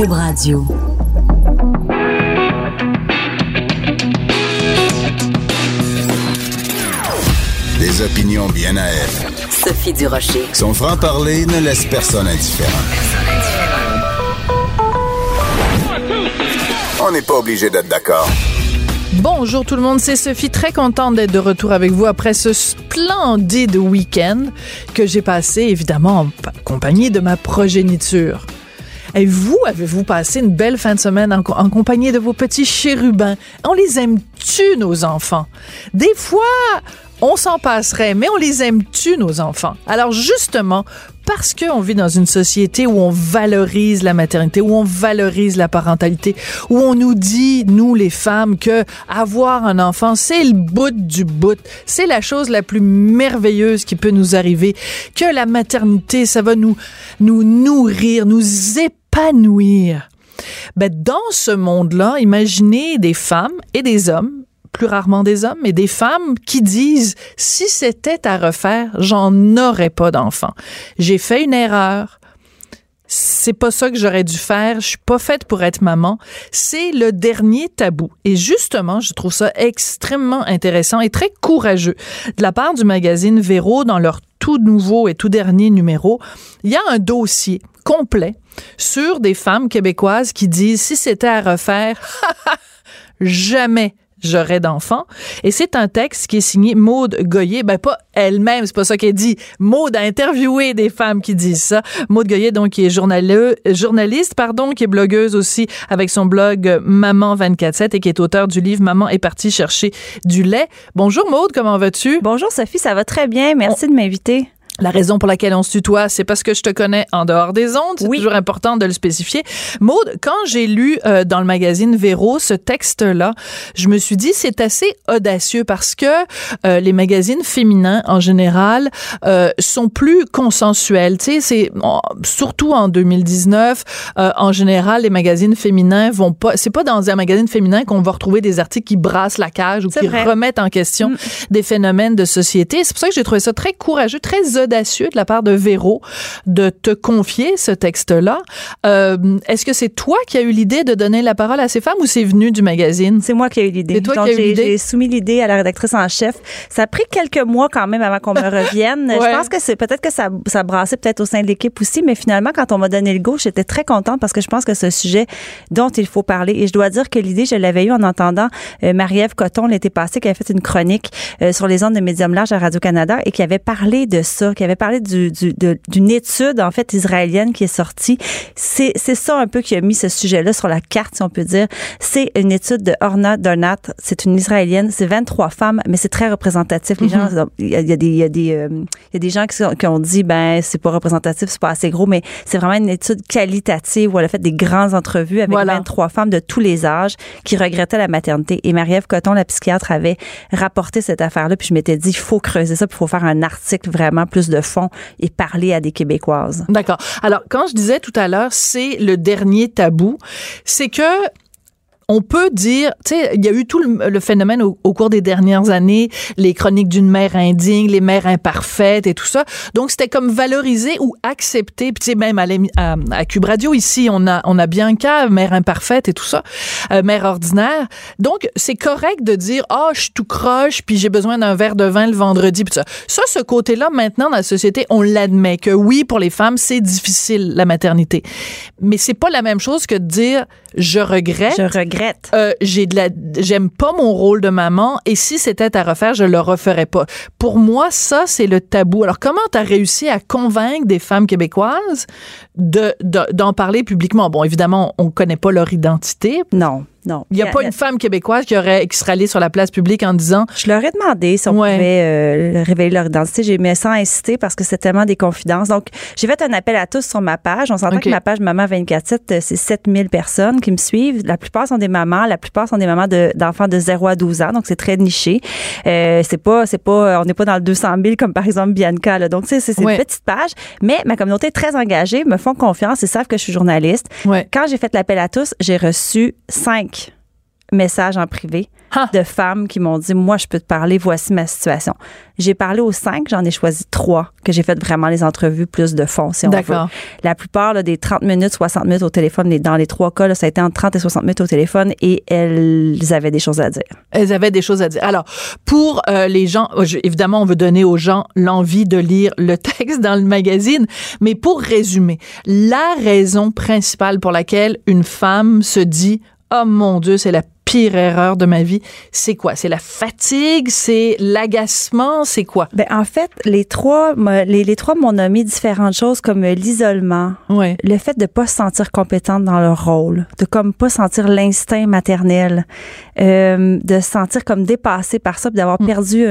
Cube Radio. Des opinions bien à elle. Sophie Durocher. Son franc-parler ne laisse personne indifférent. On n'est pas obligé d'être d'accord. Bonjour tout le monde, c'est Sophie, très contente d'être de retour avec vous après ce splendide week-end que j'ai passé évidemment en compagnie de ma progéniture. Et vous, avez-vous passé une belle fin de semaine en compagnie de vos petits chérubins? On les aime-tu, nos enfants? Des fois, on s'en passerait, mais on les aime-tu, nos enfants? Alors justement, parce qu'on vit dans une société où on valorise la maternité, où on valorise la parentalité, où on nous dit, nous les femmes, que avoir un enfant, c'est le bout du bout. C'est la chose la plus merveilleuse qui peut nous arriver. Que la maternité, ça va nous nourrir, nous épanouir. Ben, dans ce monde-là, imaginez des femmes et des hommes, plus rarement des hommes, mais des femmes qui disent « Si c'était à refaire, j'en aurais pas d'enfant. J'ai fait une erreur. C'est pas ça que j'aurais dû faire. Je suis pas faite pour être maman. » C'est le dernier tabou. Et justement, je trouve ça extrêmement intéressant et très courageux. De la part du magazine Véro, dans leur tout nouveau et tout dernier numéro, il y a un dossier complet sur des femmes québécoises qui disent « Si c'était à refaire, jamais j'aurais d'enfants. » Et c'est un texte qui est signé Maude Goyet. Ben, pas elle-même, c'est pas ça qu'elle dit. Maude a interviewé des femmes qui disent ça. Maude Goyet, donc, qui est journaliste, qui est blogueuse aussi avec son blog Maman 24-7 et qui est auteure du livre Maman est partie chercher du lait. Bonjour Maude, comment vas-tu? Bonjour Sophie, ça va très bien. Merci de m'inviter. La raison pour laquelle on se tutoie, c'est parce que je te connais en dehors des ondes. C'est toujours important de le spécifier. Maude, quand j'ai lu dans le magazine Véro ce texte-là, je me suis dit c'est assez audacieux parce que les magazines féminins en général sont plus consensuels. Tu sais, c'est surtout en 2019, en général les magazines féminins vont pas. C'est pas dans un magazine féminin qu'on va retrouver des articles qui brassent la cage ou remettent en question des phénomènes de société. C'est pour ça que j'ai trouvé ça très courageux, très audacieux de la part de Véro de te confier ce texte-là. Est-ce que c'est toi qui as eu l'idée de donner la parole à ces femmes ou c'est venu du magazine? C'est moi qui ai eu l'idée. J'ai soumis l'idée à la rédactrice en chef. Ça a pris quelques mois quand même avant qu'on me revienne. Ouais. Je pense que c'est peut-être que ça brassait peut-être au sein de l'équipe aussi, mais finalement quand on m'a donné le go, j'étais très contente parce que je pense que c'est un sujet dont il faut parler. Et je dois dire que l'idée, je l'avais eue en entendant Marie-Ève Cotton l'été passé qui avait fait une chronique sur les ondes de Médium large à Radio-Canada et qui avait parlé de ça, qui avait parlé d'une étude en fait israélienne qui est sortie. C'est ça un peu qui a mis ce sujet-là sur la carte, si on peut dire. C'est une étude de Orna Donat, c'est une israélienne, c'est 23 femmes, mais c'est très représentatif. Les gens, il y a des gens qui ont dit ben c'est pas représentatif, c'est pas assez gros, mais c'est vraiment une étude qualitative où elle a fait des grandes entrevues avec 23 femmes de tous les âges qui regrettaient la maternité. Et Marie-Ève Cotton, la psychiatre, avait rapporté cette affaire-là, puis je m'étais dit il faut creuser ça, puis il faut faire un article vraiment plus de fond et parler à des Québécoises. D'accord. Alors, quand je disais tout à l'heure, c'est le dernier tabou, c'est que on peut dire, tu sais, il y a eu tout le phénomène au cours des dernières années, les chroniques d'une mère indigne, les mères imparfaites et tout ça. Donc, c'était comme valoriser ou accepter. Puis, tu sais, même à Cube Radio, ici, on a Bianca, mère imparfaite et tout ça, mère ordinaire. Donc, c'est correct de dire, je suis tout croche, puis j'ai besoin d'un verre de vin le vendredi, puis ça. Ça, ce côté-là, maintenant, dans la société, on l'admet que oui, pour les femmes, c'est difficile, la maternité. Mais c'est pas la même chose que de dire, je regrette. J'aime pas mon rôle de maman et si c'était à refaire, je le referais pas. Pour moi, ça, c'est le tabou. Alors, comment t'as réussi à convaincre des femmes québécoises d'en parler publiquement? Bon, évidemment, on connaît pas leur identité. Non. Il n'y a pas une femme québécoise qui serait allée sur la place publique en disant... Je leur ai demandé si on pouvait révéler leur identité. J'ai mis sans inciter parce que c'est tellement des confidences. Donc, j'ai fait un appel à tous sur ma page. On s'entend que ma page Maman 24-7, c'est 7000 personnes qui me suivent. La plupart sont des mamans. La plupart sont des mamans d'enfants de 0 à 12 ans. Donc, c'est très niché. On n'est pas dans le 200 000 comme par exemple Bianca, là. Donc, c'est une petite page. Mais ma communauté est très engagée, me font confiance et savent que je suis journaliste. Ouais. Quand j'ai fait l'appel à tous, j'ai reçu 5 messages en privé de femmes qui m'ont dit « Moi, je peux te parler, voici ma situation ». J'ai parlé aux 5, j'en ai choisi 3 que j'ai fait vraiment les entrevues plus de fond, si on veut. La plupart là, des 30 minutes, 60 minutes au téléphone, dans les 3 cas, là, ça a été entre 30 et 60 minutes au téléphone et elles avaient des choses à dire. Elles avaient des choses à dire. Alors, pour les gens, évidemment, on veut donner aux gens l'envie de lire le texte dans le magazine, mais pour résumer, la raison principale pour laquelle une femme se dit « Oh mon Dieu, c'est la pire erreur de ma vie », c'est quoi? C'est la fatigue? C'est l'agacement? C'est quoi? Ben, en fait, les trois m'ont nommé différentes choses comme l'isolement, le fait de pas se sentir compétente dans leur rôle, de comme pas sentir l'instinct maternel, de se sentir comme dépassée par ça, puis d'avoir perdu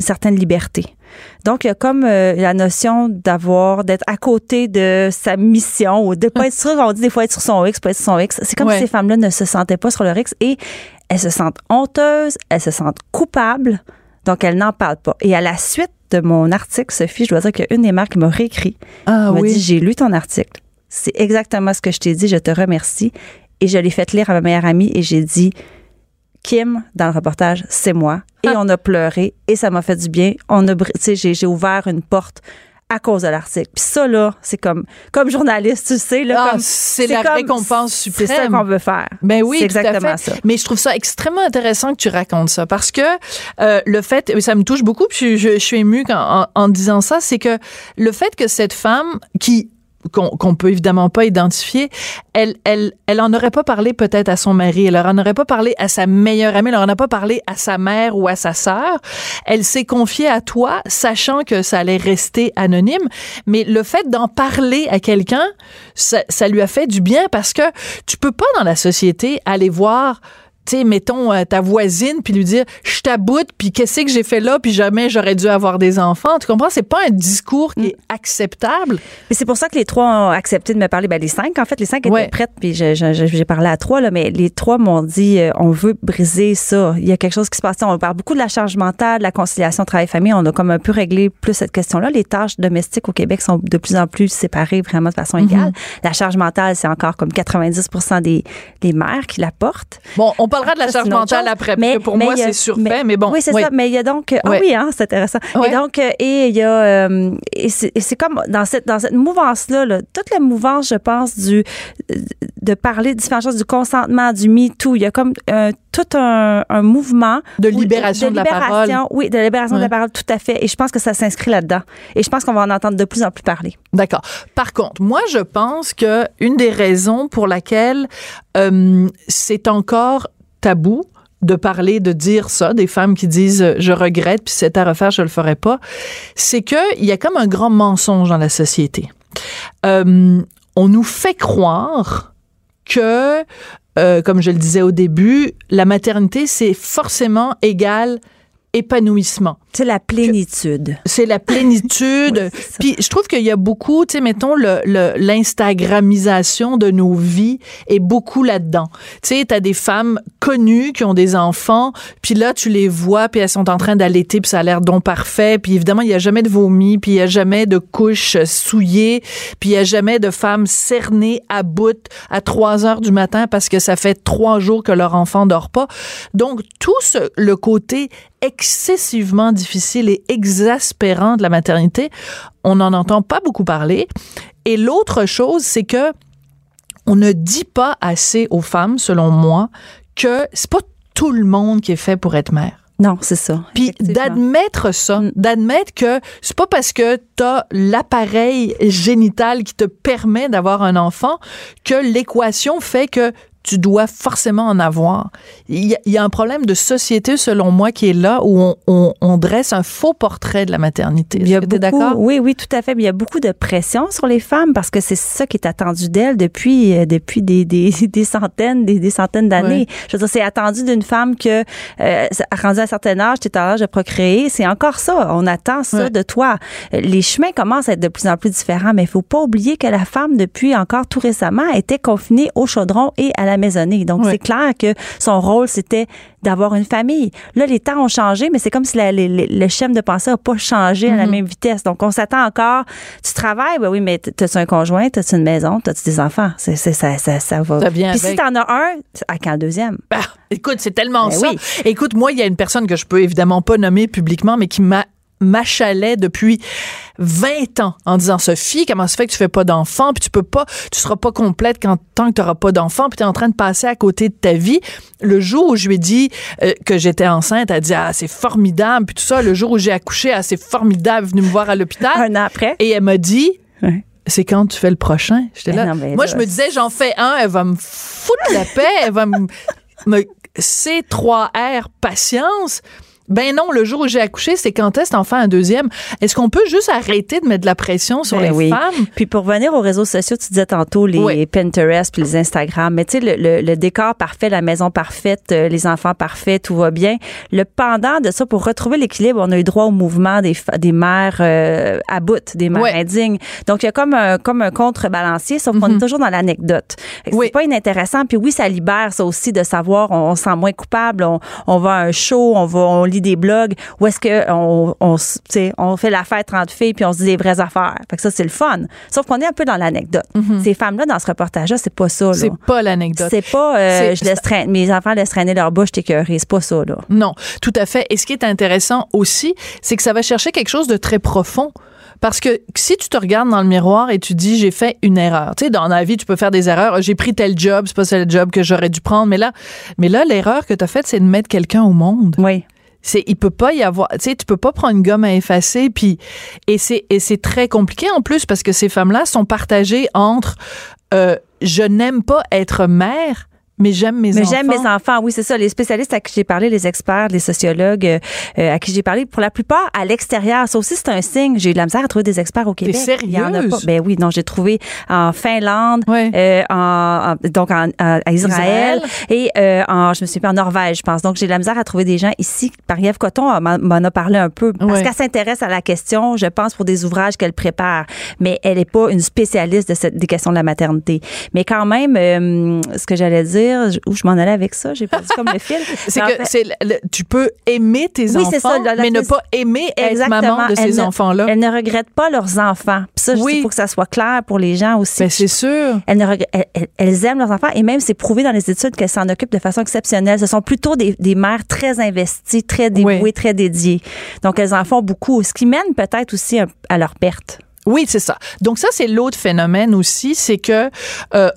certaines libertés. Donc, il y a comme la notion d'être à côté de sa mission ou de pas être sûr, on dit des fois être sur son X, pas être sur son X. C'est comme si ces femmes-là ne se sentaient pas sur leur X et elles se sentent honteuses, elles se sentent coupables, donc elles n'en parlent pas. Et à la suite de mon article, Sophie, je dois dire qu'il y a une des mères qui m'a réécrit. Elle m'a dit, j'ai lu ton article, c'est exactement ce que je t'ai dit, je te remercie. Et je l'ai fait lire à ma meilleure amie et j'ai dit... Kim, dans le reportage, c'est moi. Et on a pleuré et ça m'a fait du bien. J'ai ouvert une porte à cause de l'article. Puis ça, là, c'est comme journaliste, tu sais. Là, c'est la récompense suprême. C'est ça qu'on veut faire. Ben oui, c'est exactement ça. Mais je trouve ça extrêmement intéressant que tu racontes ça parce que le fait, ça me touche beaucoup, puis je suis émue en disant ça, c'est que le fait que cette femme qu'on peut évidemment pas identifier, elle en aurait pas parlé peut-être à son mari, elle en aurait pas parlé à sa meilleure amie, elle en a pas parlé à sa mère ou à sa sœur. Elle s'est confiée à toi, sachant que ça allait rester anonyme, mais le fait d'en parler à quelqu'un, ça lui a fait du bien parce que tu peux pas dans la société aller voir, tu sais, mettons ta voisine puis lui dire je t'aboute puis qu'est-ce que j'ai fait là puis jamais j'aurais dû avoir des enfants, tu comprends, c'est pas un discours qui est acceptable. Mais c'est pour ça que les trois ont accepté de me parler, ben les 5 en fait, les 5 étaient prêtes puis j'ai parlé à 3 là, mais les 3 m'ont dit on veut briser ça, il y a quelque chose qui se passe, on parle beaucoup de la charge mentale, de la conciliation travail-famille, on a comme un peu réglé plus cette question-là, les tâches domestiques au Québec sont de plus en plus séparées vraiment de façon égale, la charge mentale c'est encore comme 90% des mères qui la portent. Bon, on parlera de la charge mentale après, parce que pour moi, c'est surfait, mais bon. Oui, c'est ça, mais il y a donc... Ah oui, hein, c'est intéressant. Ouais. Et donc, il y a... c'est comme dans cette mouvance-là, là, toute la mouvance, je pense, de parler de différentes choses, du consentement, du MeToo, il y a comme tout un mouvement... De libération de la parole. Oui, de libération de la parole, tout à fait. Et je pense que ça s'inscrit là-dedans. Et je pense qu'on va en entendre de plus en plus parler. D'accord. Par contre, moi, je pense qu'une des raisons pour laquelle c'est encore... tabou de parler, de dire ça, des femmes qui disent « je regrette, puis c'est à refaire, je le ferai pas », c'est qu'il y a comme un grand mensonge dans la société. On nous fait croire que, comme je le disais au début, la maternité, c'est forcément égal épanouissement. C'est la plénitude. C'est la plénitude. Oui, puis je trouve qu'il y a beaucoup, tu sais, mettons, l'Instagramisation de nos vies est beaucoup là-dedans. Tu sais, t'as des femmes connues qui ont des enfants, puis là, tu les vois, puis elles sont en train d'allaiter, puis ça a l'air donc parfait, puis évidemment, il n'y a jamais de vomi, puis il n'y a jamais de couches souillées, puis il n'y a jamais de femmes cernées à bout à 3 heures du matin parce que ça fait 3 jours que leur enfant dort pas. Donc, le côté excessivement difficile et exaspérant de la maternité, on n'en entend pas beaucoup parler. Et l'autre chose, c'est que on ne dit pas assez aux femmes, selon moi, que c'est pas tout le monde qui est fait pour être mère. Non, c'est ça. Puis d'admettre ça, d'admettre que c'est pas parce que t'as l'appareil génital qui te permet d'avoir un enfant que l'équation fait que tu dois forcément en avoir. Il y a un problème de société, selon moi, qui est là où on dresse un faux portrait de la maternité. Est-ce que tu es d'accord? Oui, tout à fait. Mais il y a beaucoup de pression sur les femmes parce que c'est ça qui est attendu d'elles depuis des centaines d'années. Oui. Je veux dire, c'est attendu d'une femme que, rendue à un certain âge, tu es en âge de procréer. C'est encore ça. On attend ça de toi. Les chemins commencent à être de plus en plus différents, mais il ne faut pas oublier que la femme, depuis encore tout récemment, était confinée au chaudron et à la la maisonnée. Donc, c'est clair que son rôle, c'était d'avoir une famille. Là, les temps ont changé, mais c'est comme si le schème de pensée n'a pas changé à la même vitesse. Donc, on s'attend encore. Tu travailles, ben oui, mais t'as-tu un conjoint, t'as-tu une maison, t'as-tu des enfants? Ça va. Puis si t'en as un, à quand deuxième? Bah, écoute, c'est tellement ça. Oui. Écoute, moi, il y a une personne que je peux évidemment pas nommer publiquement, mais qui m'achalait depuis 20 ans en disant: Sophie, comment ça fait que tu fais pas d'enfant, puis tu seras pas complète tant que t'auras pas d'enfant, puis t'es en train de passer à côté de ta vie. Le jour où je lui ai dit que j'étais enceinte, elle a dit: ah, c'est formidable, puis tout ça. Le jour où j'ai accouché, ah, c'est formidable, venue me voir à l'hôpital. Un an après. Et elle m'a dit... Ouais. C'est quand tu fais le prochain? J'étais là. Non, moi, je me disais, j'en fais un, elle va me foutre la paix, elle va me C3R, patience. Ben non, le jour où j'ai accouché, c'est quand est-ce d'en faire un deuxième? Est-ce qu'on peut juste arrêter de mettre de la pression sur les femmes? Puis pour revenir aux réseaux sociaux, tu disais tantôt les Pinterest puis les Instagram, mais tu sais, le décor parfait, la maison parfaite, les enfants parfaits, tout va bien. Le pendant de ça, pour retrouver l'équilibre, on a eu droit au mouvement des mères à bout, des mères indignes. Donc, il y a comme un contrebalancier, sauf qu'on est toujours dans l'anecdote. C'est pas inintéressant. Puis oui, ça libère ça aussi de savoir, on se sent moins coupable, on va à un show, on lit des blogs, où est-ce qu'on fait la fête entre filles puis on se dit des vraies affaires. Fait que ça, c'est le fun. Sauf qu'on est un peu dans l'anecdote. Ces femmes-là, dans ce reportage-là, c'est pas ça. Là. C'est pas l'anecdote. C'est pas mes enfants laissent traîner leur bouche, t'écœurer. C'est pas ça. Là. Non, tout à fait. Et ce qui est intéressant aussi, c'est que ça va chercher quelque chose de très profond. Parce que si tu te regardes dans le miroir et tu dis j'ai fait une erreur, tu sais, dans la vie tu peux faire des erreurs, j'ai pris tel job, c'est pas tel job que j'aurais dû prendre, mais là l'erreur que t'as faite, c'est de mettre quelqu'un au monde. Oui. Il peut pas y avoir, tu sais, tu peux pas prendre une gomme à effacer, puis et c'est très compliqué en plus parce que ces femmes-là sont partagées entre je n'aime pas être mère, mais j'aime mes enfants. Mais j'aime mes enfants, oui, c'est ça. Les spécialistes à qui j'ai parlé, les experts, les sociologues à qui j'ai parlé, pour la plupart, à l'extérieur. Ça aussi, c'est un signe. J'ai eu de la misère à trouver des experts au Québec. T'es sérieuse? Il y en a pas. Ben oui, non, j'ai trouvé en Finlande, à Israël, et je me suis mis en Norvège, je pense. Donc, j'ai de la misère à trouver des gens ici. Marie-Ève Cotton m'en a parlé un peu, parce qu'elle s'intéresse à la question, je pense, pour des ouvrages qu'elle prépare. Mais elle n'est pas une spécialiste des questions de la maternité. Mais quand même, ce que j'allais dire, où je m'en allais avec ça, j'ai perdu comme le fil. Tu peux aimer tes enfants, c'est ça, mais ne pas aimer être maman de ces enfants-là. Elles ne regrettent pas leurs enfants. Puis ça, il faut que ça soit clair pour les gens aussi. Mais c'est sûr. Elles aiment leurs enfants et même c'est prouvé dans les études qu'elles s'en occupent de façon exceptionnelle. Ce sont plutôt des mères très investies, très dévouées, très dédiées. Donc, elles en font beaucoup, ce qui mène peut-être aussi à leur perte. Oui, c'est ça. Donc ça, c'est l'autre phénomène aussi, c'est que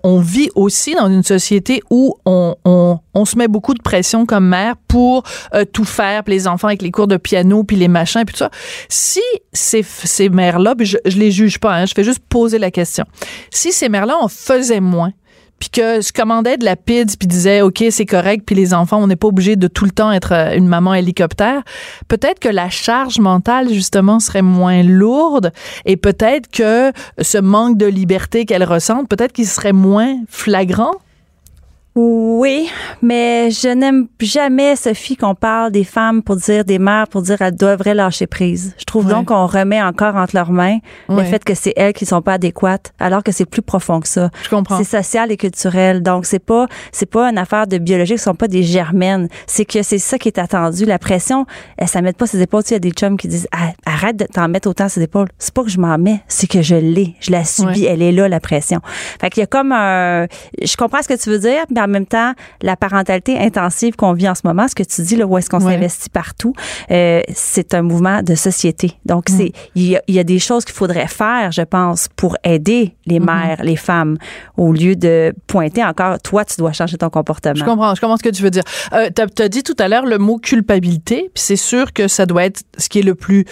on vit aussi dans une société où on se met beaucoup de pression comme mère pour tout faire, puis les enfants avec les cours de piano, puis les machins, puis tout ça. Si ces mères-là, puis je les juge pas, hein, je fais juste poser la question. Si ces mères-là en faisaient moins, puis que je commandais de la pizza, puis disais OK, c'est correct, puis les enfants, on n'est pas obligé de tout le temps être une maman hélicoptère, peut-être que la charge mentale, justement, serait moins lourde, et peut-être que ce manque de liberté qu'elles ressentent, peut-être qu'il serait moins flagrant. Oui, mais je n'aime jamais, Sophie, qu'on parle des femmes pour dire, des mères pour dire, elles devraient lâcher prise. Je trouve donc qu'on remet encore entre leurs mains le fait que c'est elles qui sont pas adéquates, alors que c'est plus profond que ça. Je comprends. C'est social et culturel. Donc, c'est pas une affaire de biologique, ce sont pas des germaines. C'est que c'est ça qui est attendu. La pression, ça met pas ses épaules. Il y a des chums qui disent, arrête de t'en mettre autant ses épaules. C'est pas que je m'en mets, c'est que je l'ai. Je la subis. Elle est là, la pression. Fait qu'il y a comme un, je comprends ce que tu veux dire, mais en même temps, la parentalité intensive qu'on vit en ce moment, ce que tu dis, là, où est-ce qu'on s'investit partout, c'est un mouvement de société. Donc, il y a des choses qu'il faudrait faire, je pense, pour aider les mères, les femmes, au lieu de pointer encore, toi, tu dois changer ton comportement. Je comprends ce que tu veux dire. T'as dit tout à l'heure le mot culpabilité, puis c'est sûr que ça doit être ce qui est le plus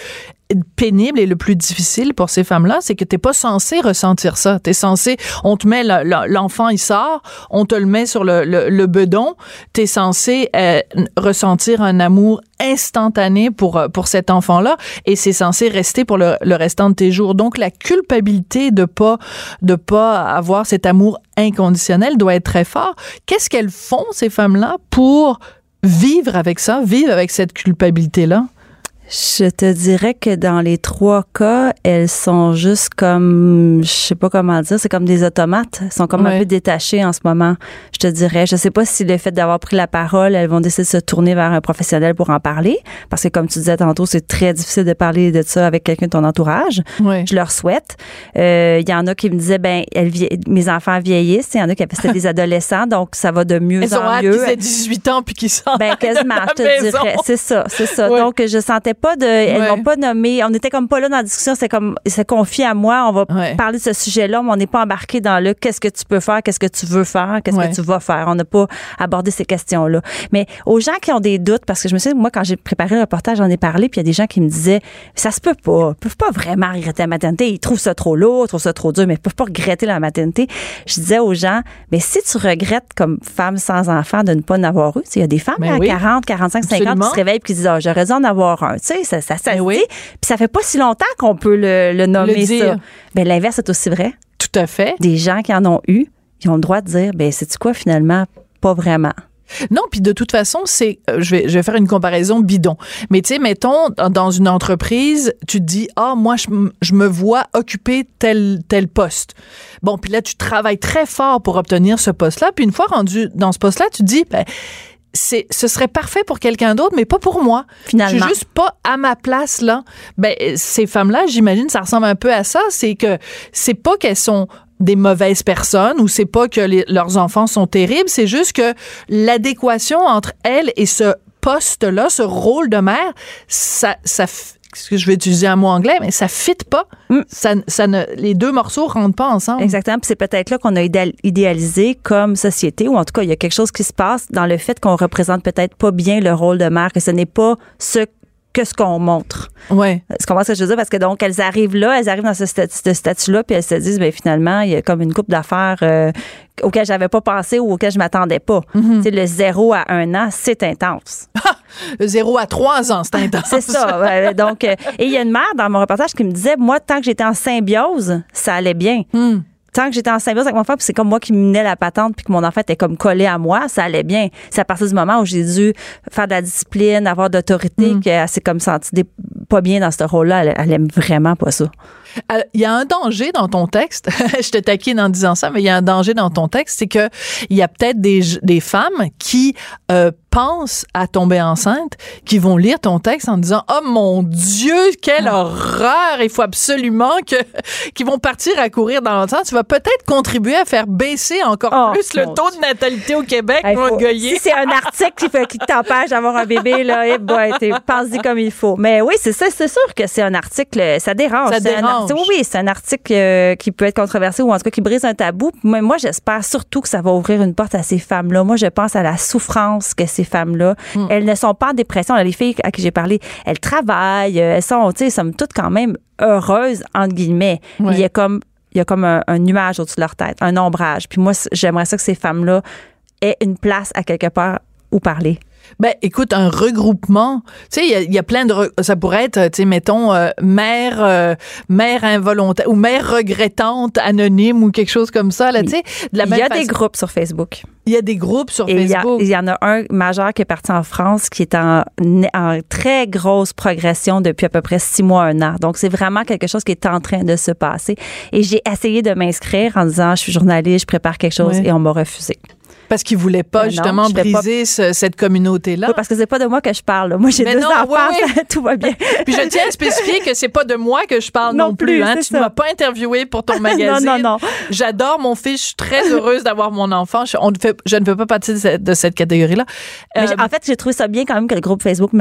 pénible et le plus difficile pour ces femmes-là, c'est que t'es pas censée ressentir ça. T'es censée, on te met l'enfant, il sort, on te le met sur le bedon. T'es censée ressentir un amour instantané pour cet enfant-là, et c'est censé rester pour le restant de tes jours. Donc la culpabilité de pas avoir cet amour inconditionnel doit être très fort. Qu'est-ce qu'elles font, ces femmes-là, pour vivre avec ça, vivre avec cette culpabilité-là? Je te dirais que dans les trois cas, elles sont juste comme, je sais pas comment dire, c'est comme des automates. Elles sont comme un peu détachées en ce moment, je te dirais. Je sais pas si le fait d'avoir pris la parole, elles vont décider de se tourner vers un professionnel pour en parler. Parce que comme tu disais tantôt, c'est très difficile de parler de ça avec quelqu'un de ton entourage. Oui. Je leur souhaite. Il y en a qui me disaient, ben, mes enfants vieillissent. Il y en a qui avaient des adolescents, donc ça va de mieux en mieux. Ils ont hâte qu'ils aient 18 ans puis qu'ils sortent. Ben, quasiment, je te dirais. C'est ça. Oui. Donc, je sentais pas elles n'ont pas nommé, on était comme pas là dans la discussion, c'est comme, c'est confié à moi, on va parler de ce sujet-là, mais on n'est pas embarqué dans le qu'est-ce que tu peux faire, qu'est-ce que tu veux faire, qu'est-ce que tu vas faire. On n'a pas abordé ces questions-là. Mais aux gens qui ont des doutes, parce que je me suis dit, moi, quand j'ai préparé le reportage, j'en ai parlé, puis il y a des gens qui me disaient, ça se peut pas, ils peuvent pas vraiment regretter la maternité, ils trouvent ça trop lourd, ils trouvent ça trop dur, mais ils peuvent pas regretter la maternité. Je disais aux gens, mais si tu regrettes comme femme sans enfant de ne pas en avoir eu, il y a des femmes à 40, 45, 50 qui se réveillent et qui disent, ah, j'aurais dû en avoir un. Tu sais, ça dit, puis ça fait pas si longtemps qu'on peut le nommer le ça. Ben, l'inverse est aussi vrai. Tout à fait. Des gens qui en ont eu, ils ont le droit de dire, ben, sais-tu quoi, finalement, pas vraiment. Non, puis de toute façon, c'est, je vais faire une comparaison bidon. Mais tu sais, mettons, dans une entreprise, tu te dis, moi, je me vois occuper tel poste. Bon, puis là, tu travailles très fort pour obtenir ce poste-là, puis une fois rendu dans ce poste-là, tu te dis, ben, ce serait parfait pour quelqu'un d'autre, mais pas pour moi. Finalement. Je suis juste pas à ma place, là. Ben, ces femmes-là, j'imagine, ça ressemble un peu à ça. C'est que, c'est pas qu'elles sont des mauvaises personnes ou c'est pas que leurs enfants sont terribles. C'est juste que l'adéquation entre elles et ce poste-là, ce rôle de mère, ça ce que je vais utiliser un mot anglais, mais ça ne fit pas. Les deux morceaux ne rentrent pas ensemble. Exactement. Puis c'est peut-être là qu'on a idéalisé comme société, ou en tout cas, il y a quelque chose qui se passe dans le fait qu'on ne représente peut-être pas bien le rôle de mère, que ce n'est pas ce qu'on montre. Oui. Tu comprends ce que je veux dire? Parce que donc, elles arrivent dans ce statut-là, puis elles se disent, bien, finalement, il y a comme une couple d'affaires auxquelles je n'avais pas pensé ou auxquelles je ne m'attendais pas. Mm-hmm. Tu sais, le 0 à 1 an, c'est intense. Le 0 à 3 ans, c'est intense. C'est ça. Donc, et il y a une mère dans mon reportage qui me disait, moi, tant que j'étais en symbiose, ça allait bien. Mm. Tant que j'étais en symbiose avec mon frère, puis c'est comme moi qui menais la patente, puis que mon enfant était comme collé à moi, ça allait bien. C'est à partir du moment où j'ai dû faire de la discipline, avoir de l'autorité, qu'elle s'est comme sentie pas bien dans ce rôle-là. Elle aime vraiment pas ça. Il y a un danger dans ton texte, je te taquine en disant ça, mais il y a un danger dans ton texte, c'est que il y a peut-être des femmes qui pensent à tomber enceinte, qui vont lire ton texte en disant « Oh mon Dieu, quelle horreur! Il faut absolument qu'ils vont partir à courir dans l'enceinte. » Tu vas peut-être contribuer à faire baisser encore plus le taux de natalité au Québec, Maude Goyet. Si c'est un article qui t'empêche d'avoir un bébé, là, pense-y comme il faut. Mais oui, c'est ça, c'est sûr que c'est un article, ça dérange. Ça dérange. Oui, c'est un article qui peut être controversé ou en tout cas qui brise un tabou. Moi, j'espère surtout que ça va ouvrir une porte à ces femmes-là. Moi, je pense à la souffrance que ces femmes-là, elles ne sont pas en dépression. Là, les filles à qui j'ai parlé, elles travaillent, elles sont, tu sais, sommes toutes quand même heureuses, entre guillemets. Ouais. Il y a comme un nuage au-dessus de leur tête, un ombrage. Puis moi, j'aimerais ça que ces femmes-là aient une place à quelque part où parler. Ben, écoute, un regroupement, tu sais, il y a plein de... Ça pourrait être, tu sais, mettons, mère involontaire ou mère regrettante anonyme ou quelque chose comme ça, là, tu sais. Des groupes sur Facebook. Il y a des groupes sur Facebook. Il y en a un majeur qui est parti en France qui est en très grosse progression depuis à peu près 6 mois, 1 an. Donc, c'est vraiment quelque chose qui est en train de se passer. Et j'ai essayé de m'inscrire en disant, je suis journaliste, je prépare quelque chose et on m'a refusé. Parce qu'ils ne voulaient pas, justement, briser cette communauté-là. Oui, parce que c'est pas de moi que je parle. Là. Moi, j'ai 2 enfants, tout va bien. Puis je tiens à spécifier que c'est pas de moi que je parle non plus. Hein. Tu ne m'as pas interviewé pour ton magazine. Non. J'adore mon fils. Je suis très heureuse d'avoir mon enfant. Je ne fais pas partie de cette catégorie-là. Mais en fait, j'ai trouvé ça bien quand même que le groupe Facebook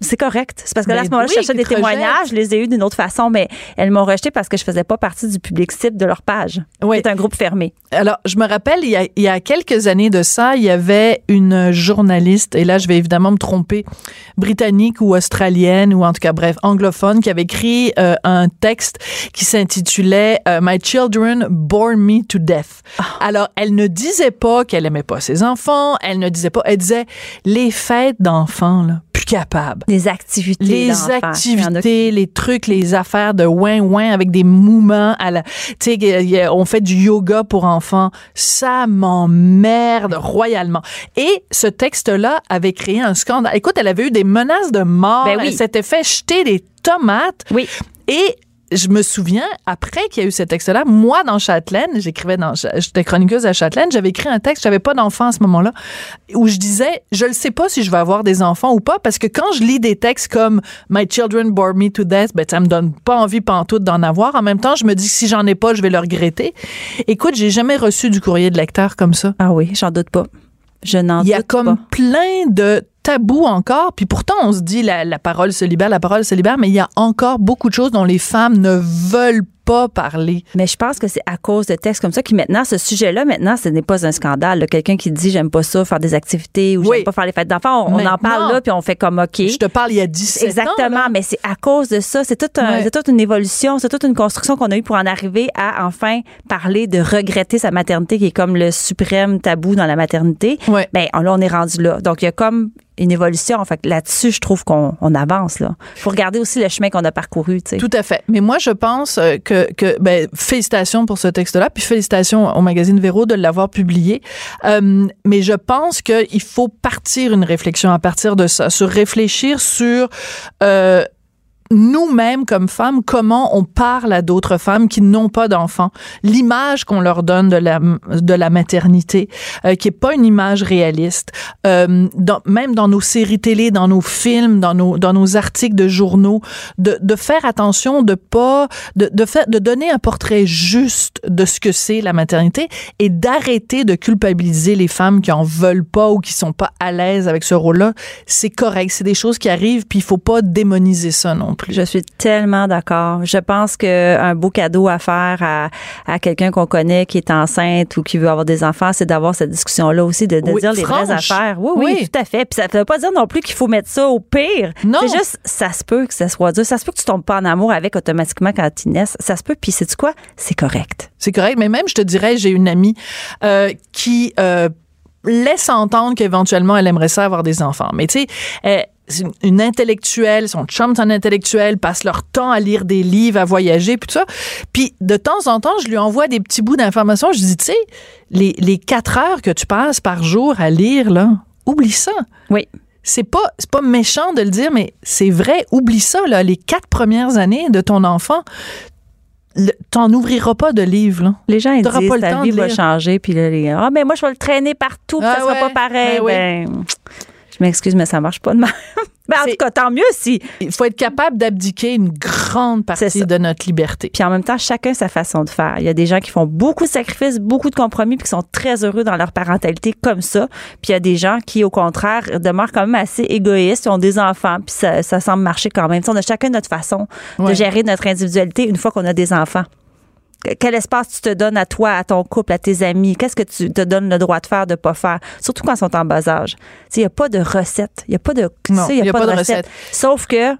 c'est correct. C'est parce que là, à ce moment-là, je cherchais des témoignages. Je les ai eus d'une autre façon, mais elles m'ont rejetée parce que je faisais pas partie du public cible de leur page. Oui. C'est un groupe fermé. Alors, je me rappelle, il y a quelques années de ça, il y avait une journaliste, et là je vais évidemment me tromper, britannique ou australienne ou en tout cas bref, anglophone, qui avait écrit un texte qui s'intitulait « My children bore me to death ». Alors, elle ne disait pas qu'elle aimait pas ses enfants, elle ne disait pas, elle disait « les fêtes d'enfants, là ». plus capable. Les activités les trucs, les affaires de ouin-ouin avec des mouvements à la... Tu sais, on fait du yoga pour enfants. Ça m'emmerde royalement. Et ce texte-là avait créé un scandale. Écoute, elle avait eu des menaces de mort. Ben oui. Elle s'était fait jeter des tomates. Oui. Et... je me souviens, après qu'il y a eu ce texte-là, moi, dans Châtelaine, j'étais chroniqueuse à Châtelaine, j'avais écrit un texte, j'avais pas d'enfants à ce moment-là, où je disais, je le sais pas si je vais avoir des enfants ou pas, parce que quand je lis des textes comme « My children bore me to death », ben, ça me donne pas envie pantoute d'en avoir. En même temps, je me dis que si j'en ai pas, je vais le regretter. Écoute, j'ai jamais reçu du courrier de lecteur comme ça. Ah oui, j'en doute pas. Je n'en doute pas. Il y a comme plein de tabous encore, puis pourtant on se dit la parole se libère, mais il y a encore beaucoup de choses dont les femmes ne veulent pas parler. Mais je pense que c'est à cause de textes comme ça qui maintenant, ce sujet-là, maintenant, ce n'est pas un scandale. Là. Quelqu'un qui dit « j'aime pas ça, faire des activités » ou « j'aime pas faire les fêtes d'enfants », on en parle là, puis on fait comme « ok ». Je te parle il y a 17 ans. Exactement, mais c'est à cause de ça. C'est toute une évolution, c'est toute une construction qu'on a eue pour en arriver à enfin parler de regretter sa maternité, qui est comme le suprême tabou dans la maternité. Ouais. Bien, là, on est rendu là. Donc, il y a comme une évolution. En fait, là-dessus, je trouve qu'on avance. Il faut regarder aussi le chemin qu'on a parcouru. T'sais. Tout à fait. Mais moi, je pense que félicitations pour ce texte-là, puis félicitations au magazine Véro de l'avoir publié. Mais je pense qu'il faut partir une réflexion à partir de ça, se réfléchir sur... nous-mêmes comme femmes, comment on parle à d'autres femmes qui n'ont pas d'enfants, l'image qu'on leur donne de la maternité, qui est pas une image réaliste, même dans nos séries télé, dans nos films, dans nos articles de journaux, de faire attention de donner un portrait juste de ce que c'est la maternité et d'arrêter de culpabiliser les femmes qui en veulent pas ou qui sont pas à l'aise avec ce rôle-là. C'est correct, c'est des choses qui arrivent, puis il faut pas démoniser ça non plus. Je suis tellement d'accord. Je pense qu'un beau cadeau à faire à quelqu'un qu'on connaît qui est enceinte ou qui veut avoir des enfants, c'est d'avoir cette discussion-là aussi, de dire les vraies affaires. Oui, tout à fait. Puis ça ne veut pas dire non plus qu'il faut mettre ça au pire. Non. C'est juste, ça se peut que ça soit dur. Ça se peut que tu tombes pas en amour avec automatiquement quand tu naisses. Ça se peut, puis sais-tu quoi? C'est correct. C'est correct, mais même, je te dirais, j'ai une amie qui laisse entendre qu'éventuellement, elle aimerait ça avoir des enfants. Mais tu sais... une intellectuelle, son chum, son intellectuel, passe leur temps à lire des livres, à voyager, puis tout ça. Puis, de temps en temps, je lui envoie des petits bouts d'informations. Je dis, tu sais, les 4 heures que tu passes par jour à lire, là, oublie ça. Oui. C'est pas méchant de le dire, mais c'est vrai, oublie ça, là. Les 4 premières années de ton enfant, t'en ouvriras pas de livres, là. Les gens, ils disent, ta vie va changer, puis là, mais moi, je vais le traîner partout, puis ça sera pas pareil. Ben... Je m'excuse, mais ça marche pas de même. Ben, en tout cas, tant mieux si... Il faut être capable d'abdiquer une grande partie de notre liberté. Puis en même temps, chacun sa façon de faire. Il y a des gens qui font beaucoup de sacrifices, beaucoup de compromis, puis qui sont très heureux dans leur parentalité comme ça. Puis il y a des gens qui, au contraire, demeurent quand même assez égoïstes, ont des enfants, puis ça semble marcher quand même. T'sais, on a chacun notre façon de gérer notre individualité une fois qu'on a des enfants. Quel espace tu te donnes à toi, à ton couple, à tes amis? Qu'est-ce que tu te donnes le droit de faire, de pas faire? Surtout quand ils sont en bas âge. Il n'y a pas de recette. Il n'y a pas de recette. Sauf que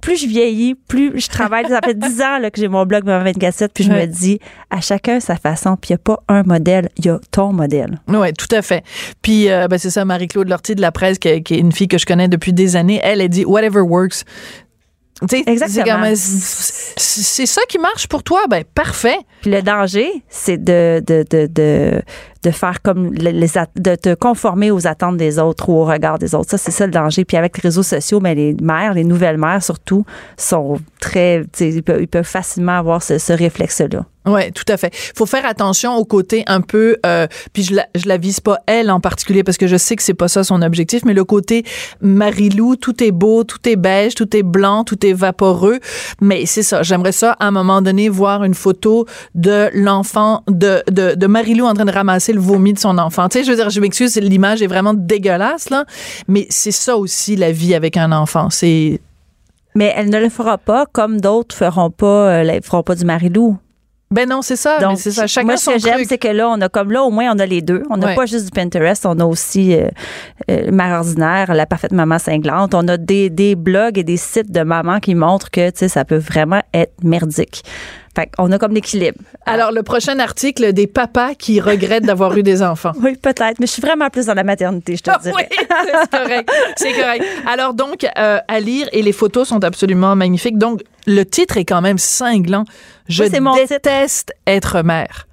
plus je vieillis, plus je travaille. Ça fait 10 ans là, que j'ai mon blog Maman 24-7, puis je me dis, à chacun sa façon, puis il n'y a pas un modèle, il y a ton modèle. Oui, tout à fait. Puis c'est ça, Marie-Claude Lortie de La Presse, qui est une fille que je connais depuis des années, elle dit « whatever works ». T'sais, exactement. C'est ça qui marche pour toi, ben parfait. Puis le danger, c'est de faire comme de te conformer aux attentes des autres ou au regard des autres. Ça, c'est ça le danger. Puis avec les réseaux sociaux, mais les mères, les nouvelles mères surtout, sont très, ils peuvent facilement avoir ce réflexe-là. Oui, tout à fait. Il faut faire attention au côté un peu, puis je la vise pas elle en particulier parce que je sais que c'est pas ça son objectif, mais le côté Marie-Lou, tout est beau, tout est beige, tout est blanc, tout est vaporeux, mais c'est ça. J'aimerais ça, à un moment donné, voir une photo de l'enfant, de Marie-Lou en train de ramasser le vomi de son enfant. Tu sais, je veux dire, je m'excuse, l'image est vraiment dégueulasse, là, mais c'est ça aussi la vie avec un enfant. Mais elle ne le fera pas comme d'autres feront pas du Marie-Lou. Ben non, c'est ça. Donc, mais c'est ça. Chacun moi, ce que j'aime, c'est que là, on a comme là, au moins, on a les deux. On n'a pas juste du Pinterest, on a aussi Mère ordinaire, La parfaite maman cinglante. On a des blogs et des sites de mamans qui montrent que, tu sais, ça peut vraiment être merdique. Fait qu'on a comme l'équilibre. Alors, le prochain article des papas qui regrettent d'avoir eu des enfants. Oui, peut-être, mais je suis vraiment plus dans la maternité, je te dirais. Oui, c'est correct, c'est correct. Alors donc, à lire, et les photos sont absolument magnifiques. Donc, le titre est quand même cinglant. Je déteste être mère.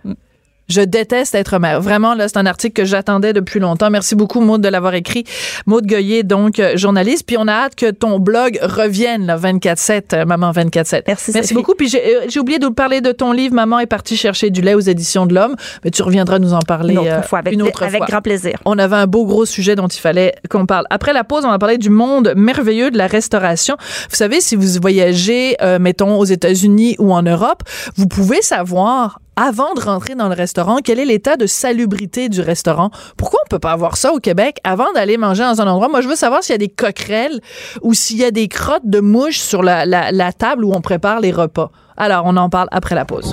Je déteste être mère. Vraiment, là, c'est un article que j'attendais depuis longtemps. Merci beaucoup, Maude, de l'avoir écrit. Maude Goyet, donc, journaliste. Puis on a hâte que ton blog revienne, là, 24-7, Maman 24-7. Merci beaucoup. Puis j'ai oublié de vous parler de ton livre, Maman est partie chercher du lait aux Éditions de l'Homme. Mais tu reviendras nous en parler une autre fois. Avec grand plaisir. On avait un beau gros sujet dont il fallait qu'on parle. Après la pause, on a parlé du monde merveilleux de la restauration. Vous savez, si vous voyagez, mettons, aux États-Unis ou en Europe, vous pouvez savoir avant de rentrer dans le restaurant, quel est l'état de salubrité du restaurant? Pourquoi on peut pas avoir ça au Québec avant d'aller manger dans un endroit? Moi, je veux savoir s'il y a des coquerelles ou s'il y a des crottes de mouches sur la table où on prépare les repas. Alors, on en parle après la pause.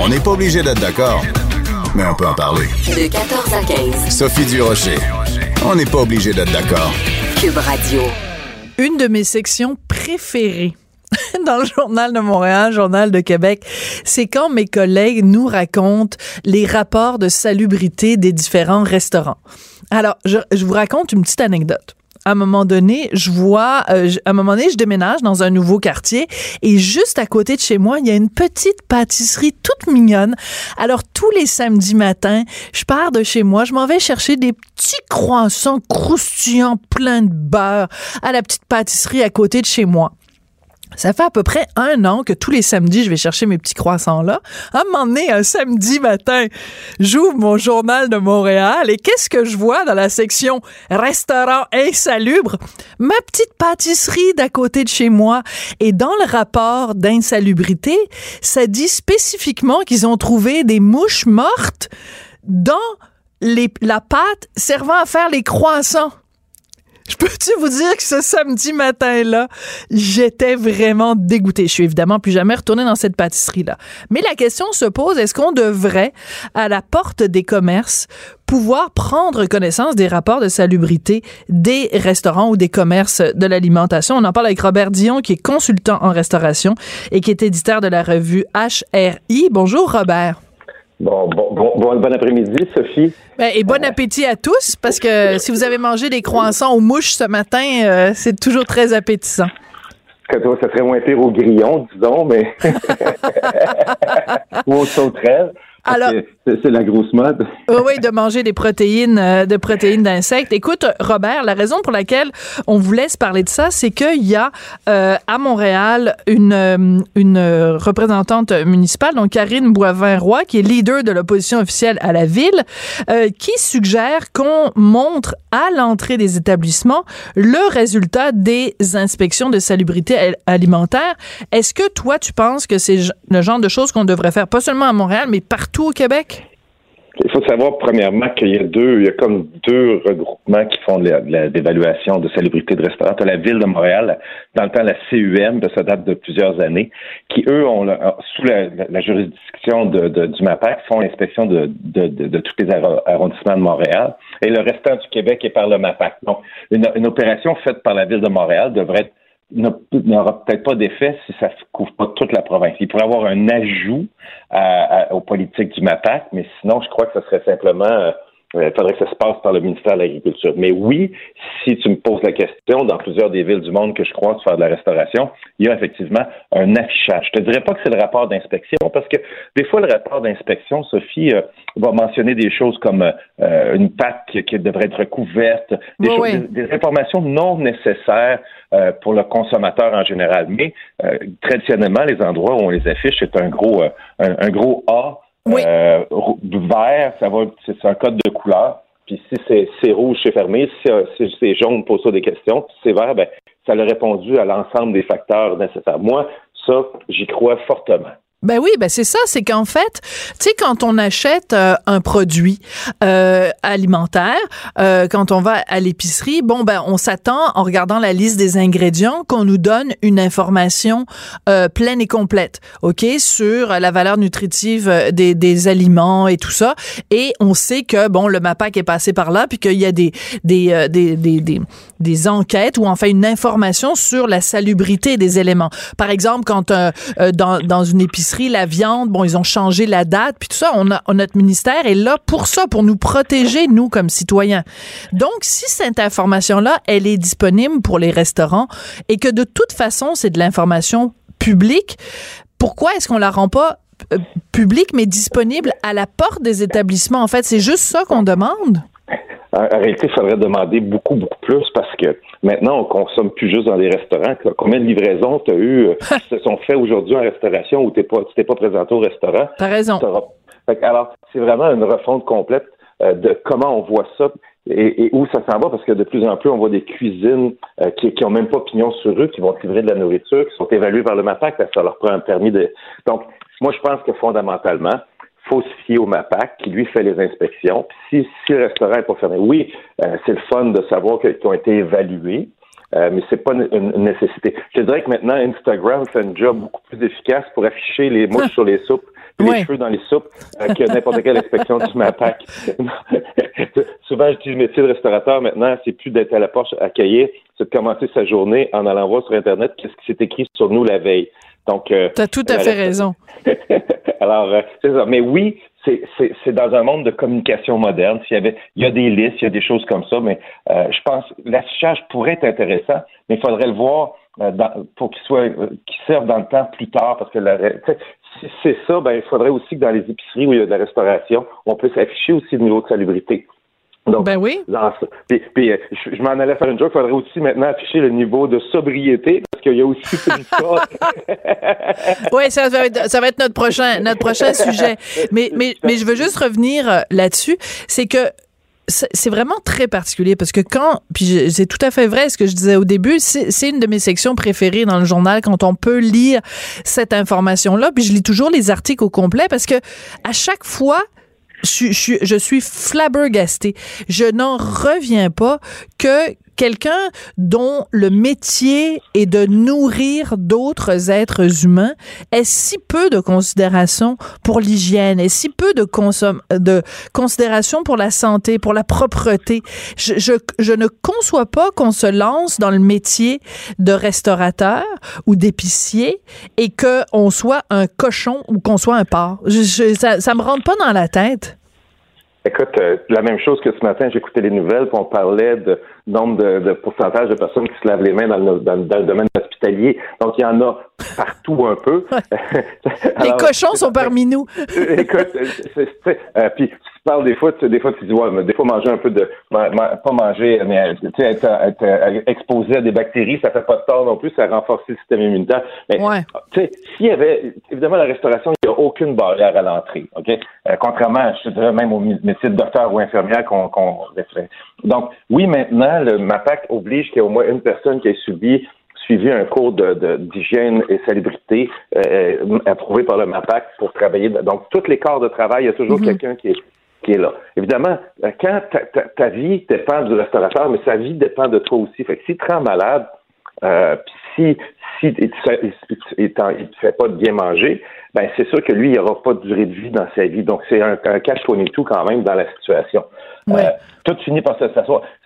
On n'est pas obligé d'être d'accord, mais on peut en parler. De 14 à 15. Sophie Durocher. On n'est pas obligé d'être d'accord. Cube Radio. Une de mes sections préférées dans le Journal de Montréal, Journal de Québec, c'est quand mes collègues nous racontent les rapports de salubrité des différents restaurants. Alors, je vous raconte une petite anecdote. À un moment donné, je déménage dans un nouveau quartier et juste à côté de chez moi, il y a une petite pâtisserie toute mignonne. Alors, tous les samedis matins, je pars de chez moi, je m'en vais chercher des petits croissants croustillants pleins de beurre à la petite pâtisserie à côté de chez moi. Ça fait à peu près un an que tous les samedis, je vais chercher mes petits croissants-là. À un moment donné, un samedi matin, j'ouvre mon Journal de Montréal et qu'est-ce que je vois dans la section « Restaurant insalubre » ? Ma petite pâtisserie d'à côté de chez moi. Et dans le rapport d'insalubrité, ça dit spécifiquement qu'ils ont trouvé des mouches mortes dans la pâte servant à faire les croissants. Je peux-tu vous dire que ce samedi matin-là, j'étais vraiment dégoûtée. Je suis évidemment plus jamais retournée dans cette pâtisserie-là. Mais la question se pose, est-ce qu'on devrait, à la porte des commerces, pouvoir prendre connaissance des rapports de salubrité des restaurants ou des commerces de l'alimentation? On en parle avec Robert Dion, qui est consultant en restauration et qui est éditeur de la revue HRI. Bonjour, Robert. Bon après-midi, Sophie. Et bon appétit à tous, parce que si vous avez mangé des croissants aux mouches ce matin, c'est toujours très appétissant. Ça serait moins pire au grillon, disons, mais ou aux sauterelles. Alors, c'est la grosse mode. Oui, de manger des protéines d'insectes. Écoute, Robert, la raison pour laquelle on vous laisse parler de ça, c'est qu'il y a à Montréal une représentante municipale, donc Karine Boivin-Roy, qui est leader de l'opposition officielle à la ville, qui suggère qu'on montre à l'entrée des établissements le résultat des inspections de salubrité alimentaire. Est-ce que toi, tu penses que c'est le genre de choses qu'on devrait faire, pas seulement à Montréal, mais partout au Québec? Il faut savoir, premièrement, qu'il y a comme deux regroupements qui font l'évaluation de salubrité de restaurant. Tu as la Ville de Montréal, dans le temps la CUM, ça date de plusieurs années, qui, eux, ont sous la juridiction du MAPAQ, font l'inspection de tous les arrondissements de Montréal. Et le restant du Québec est par le MAPAQ. Donc, une opération faite par la Ville de Montréal n'aura peut-être pas d'effet si ça ne couvre pas toute la province. Il pourrait y avoir un ajout aux politiques du MAPAQ, mais sinon, je crois que ce serait simplement... il faudrait que ça se passe par le ministère de l'Agriculture. Mais oui, si tu me poses la question, dans plusieurs des villes du monde que je croise faire de la restauration, il y a effectivement un affichage. Je te dirais pas que c'est le rapport d'inspection, parce que des fois, le rapport d'inspection, Sophie, va mentionner des choses comme une pâte qui devrait être recouverte, des informations non nécessaires pour le consommateur en général. Mais traditionnellement, les endroits où on les affiche, c'est un gros A. Oui. Vert, c'est un code de couleur. Puis si c'est rouge, c'est fermé. Si c'est jaune, pose ça des questions. Puis si c'est vert, ça a répondu à l'ensemble des facteurs nécessaires. Moi, ça, j'y crois fortement. Ben oui, ben c'est ça, c'est qu'en fait, tu sais, quand on achète un produit alimentaire, quand on va à l'épicerie, bon ben on s'attend, en regardant la liste des ingrédients, qu'on nous donne une information pleine et complète, ok, sur la valeur nutritive des aliments et tout ça, et on sait que bon le MAPAQ est passé par là, puis qu'il y a des enquêtes ou enfin une information sur la salubrité des éléments. Par exemple, quand dans une épicerie, la viande, bon, ils ont changé la date, puis tout ça, notre ministère est là pour ça, pour nous protéger, nous, comme citoyens. Donc, si cette information-là, elle est disponible pour les restaurants et que de toute façon, c'est de l'information publique, pourquoi est-ce qu'on la rend pas publique, mais disponible à la porte des établissements? En fait, c'est juste ça qu'on demande. En réalité, il faudrait demander beaucoup, beaucoup plus parce que maintenant, on consomme plus juste dans les restaurants. Combien de livraisons tu as eu se sont faites aujourd'hui en restauration où tu t'es pas présenté au restaurant? T'as raison. Alors, c'est vraiment une refonte complète de comment on voit ça et où ça s'en va, parce que de plus en plus, on voit des cuisines qui n'ont même pas pignon sur eux, qui vont livrer de la nourriture, qui sont évaluées par le MAPAQ parce que ça leur prend un permis de... Donc, moi, je pense que fondamentalement, faut se fier au MAPAQ qui, lui, fait les inspections. Puis si le restaurant n'est pas fermé, oui, c'est le fun de savoir qu'ils ont été évalués, mais c'est pas une nécessité. Je dirais que maintenant, Instagram fait un job beaucoup plus efficace pour afficher les mouches sur les soupes, les cheveux dans les soupes, que n'importe quelle inspection du MAPAQ. Souvent, j'utilise le métier de restaurateur maintenant, c'est plus d'être à la porte accueillir, c'est de commencer sa journée en allant voir sur Internet qu'est-ce qui s'est écrit sur nous la veille. Donc, t'as tout à fait raison. Alors, c'est ça. Mais oui, c'est dans un monde de communication moderne. Il y a des listes, il y a des choses comme ça, mais je pense que l'affichage pourrait être intéressant, mais il faudrait le voir pour qu'il serve dans le temps plus tard, parce que si c'est ça, ben il faudrait aussi que dans les épiceries où il y a de la restauration, on puisse afficher aussi le niveau de salubrité. Donc, ben oui. Puis je m'en allais faire une joke, il faudrait aussi maintenant afficher le niveau de sobriété, parce qu'il y a aussi une Oui, ça va être notre prochain sujet. Mais je veux juste revenir là-dessus, c'est que c'est vraiment très particulier parce que puis c'est tout à fait vrai ce que je disais au début, c'est une de mes sections préférées dans le journal quand on peut lire cette information-là, puis je lis toujours les articles au complet parce que à chaque fois, je suis flabbergastée. Je n'en reviens pas que quelqu'un dont le métier est de nourrir d'autres êtres humains ait si peu de considération pour l'hygiène, ait si peu de considération pour la santé, pour la propreté. Je ne conçois pas qu'on se lance dans le métier de restaurateur ou d'épicier et qu'on soit un cochon ou qu'on soit un porc. Ça me rentre pas dans la tête. Écoute, la même chose que ce matin, j'écoutais les nouvelles, puis on parlait de nombre de pourcentage de personnes qui se lavent les mains dans le domaine hospitalier. Donc, il y en a partout un peu. Alors, les cochons sont parmi nous. Écoute, puis tu parles des fois tu dis, ouais, mais des fois manger un peu de... pas manger, mais tu sais, être exposé à des bactéries, ça fait pas de tort non plus, ça renforce le système immunitaire. Mais, tu sais, s'il y avait... Évidemment, la restauration, il n'y a aucune barrière à l'entrée, OK? Contrairement, je dirais, même au métier de docteur ou infirmière qu'on réfère. Donc, oui, maintenant, le MAPAQ oblige qu'il y ait au moins une personne qui ait suivi un cours d'hygiène et salubrité approuvé par le MAPAQ pour travailler. Donc, tous les corps de travail, il y a toujours quelqu'un qui est là. Évidemment, quand ta vie dépend du restaurateur, mais sa vie dépend de toi aussi. Fait que si tu te rends malade, si il ne fait pas de bien manger, ben c'est sûr que lui, il n'aura pas de durée de vie dans sa vie. Donc, c'est un catch-22 quand même dans la situation. Ouais. Tout finit par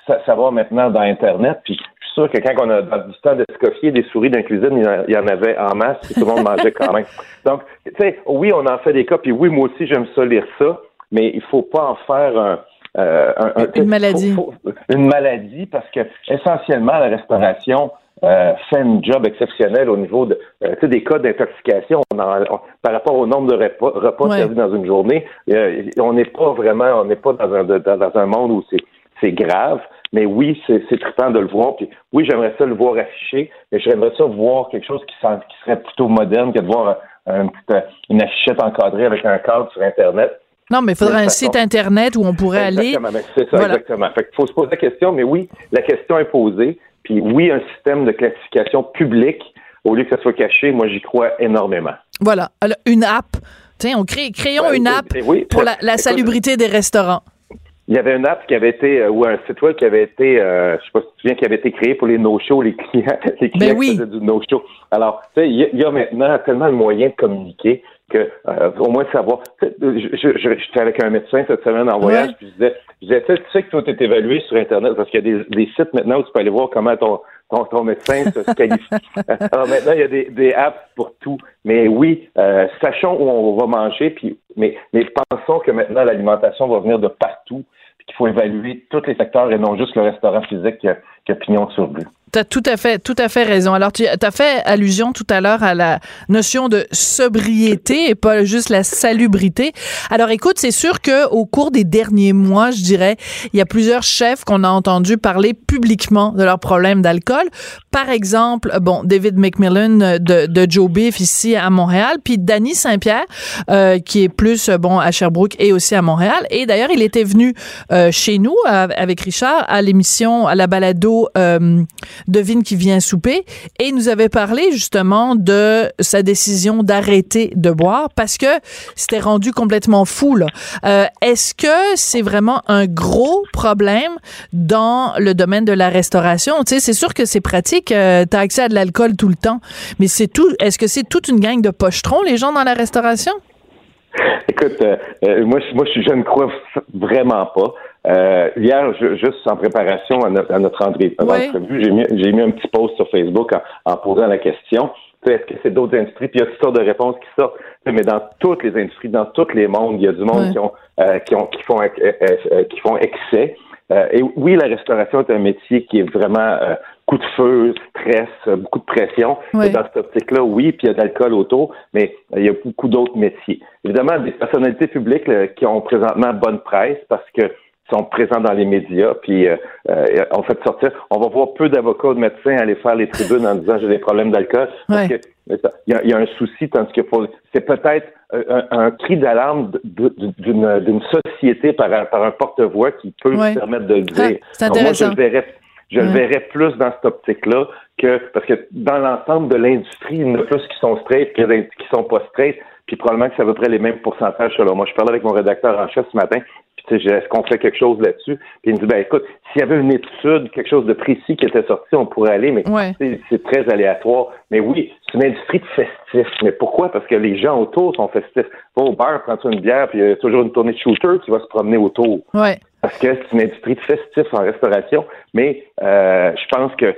ça va maintenant dans Internet, puis je suis sûr que quand on a du temps d'escoffier des souris dans la cuisine, il y en avait en masse, puis tout le monde mangeait quand même. Donc, tu sais, oui, on en fait des cas, puis oui, moi aussi, j'aime ça lire ça, mais il faut pas en faire une maladie. Une maladie, parce que essentiellement, la restauration... fait un job exceptionnel au niveau de des cas d'intoxication. On par rapport au nombre de repas servis dans une journée, on n'est pas dans un monde où c'est grave, mais oui, c'est trippant de le voir. Puis oui, j'aimerais ça le voir affiché, mais j'aimerais ça voir quelque chose qui serait plutôt moderne que de voir une affichette encadrée avec un cadre sur Internet. Non, mais il faudrait un site Internet où on pourrait aller... C'est ça, voilà. Exactement. Fait qu'il faut se poser la question, mais oui, la question est posée. Puis oui, un système de classification publique, au lieu que ça soit caché, moi, j'y crois énormément. Voilà. Alors, une app. Tiens, on crée, créons une app pour la salubrité des restaurants. Il y avait une app qui avait été, ou un site web qui avait été, je sais pas si tu te souviens, qui avait été créé pour les no-shows, les clients qui faisaient du no-show. Alors, tu sais, il y a maintenant tellement de moyens de communiquer que, au moins de savoir. J'étais avec un médecin cette semaine en voyage, puis je disais, tu sais que toi, t'es évalué sur Internet, parce qu'il y a des sites maintenant où tu peux aller voir comment ton médecin se qualifie. Alors maintenant, il y a des apps pour tout. Mais oui, sachons où on va manger, puis mais pensons que maintenant l'alimentation va venir de partout, puis qu'il faut évaluer tous les secteurs et non juste le restaurant physique qui a pignon sur rue. T'as tout à fait raison. Alors, tu as fait allusion tout à l'heure à la notion de sobriété et pas juste la salubrité. Alors, écoute, c'est sûr que au cours des derniers mois, je dirais, il y a plusieurs chefs qu'on a entendu parler publiquement de leurs problèmes d'alcool. Par exemple, bon, David McMillan de Joe Beef ici à Montréal, puis Danny Saint-Pierre qui est plus bon à Sherbrooke et aussi à Montréal. Et d'ailleurs, il était venu chez nous avec Richard à l'émission, à la balado. Devine qui vient souper, et nous avait parlé justement de sa décision d'arrêter de boire parce que c'était rendu complètement fou. Là. Est-ce que c'est vraiment un gros problème dans le domaine de la restauration? Tu sais, c'est sûr que c'est pratique, t'as accès à de l'alcool tout le temps, mais est-ce que c'est toute une gang de pochetrons, les gens dans la restauration? Écoute, moi je ne crois vraiment pas. Hier, juste en préparation à notre entrevue, j'ai mis un petit post sur Facebook en posant la question. Est-ce que c'est d'autres industries? Puis il y a toutes sortes de réponses qui sortent. Mais dans toutes les industries, dans tous les mondes, il y a du monde qui font excès. Et oui, la restauration est un métier qui est vraiment coup de feu, stress, beaucoup de pression. Oui. Et dans cette optique-là, oui, puis il y a de l'alcool autour, mais il y a beaucoup d'autres métiers. Évidemment, des personnalités publiques qui ont présentement bonne presse parce que sont présents dans les médias, puis on fait sortir. On va voir peu d'avocats ou de médecins aller faire les tribunes en disant j'ai des problèmes d'alcool. Parce que il y a un souci, tandis que c'est peut-être un cri d'alarme d'une société par un porte-voix qui peut se permettre de le dire. C'est intéressant. Donc moi, je le verrais plus dans cette optique-là que parce que dans l'ensemble de l'industrie, il y en a plus qui sont straight que qui sont pas straight, puis probablement que c'est à peu près les mêmes pourcentages selon moi. Je parlais avec mon rédacteur en chef ce matin. Est-ce qu'on fait quelque chose là-dessus? Puis il me dit, écoute, s'il y avait une étude, quelque chose de précis qui était sorti, on pourrait aller, mais c'est très aléatoire. Mais oui, c'est une industrie de festifs. Mais pourquoi? Parce que les gens autour sont festifs. Va au bar, prends-tu une bière, puis il y a toujours une tournée de shooters qui va se promener autour. Ouais. Parce que c'est une industrie de festifs en restauration, mais je pense que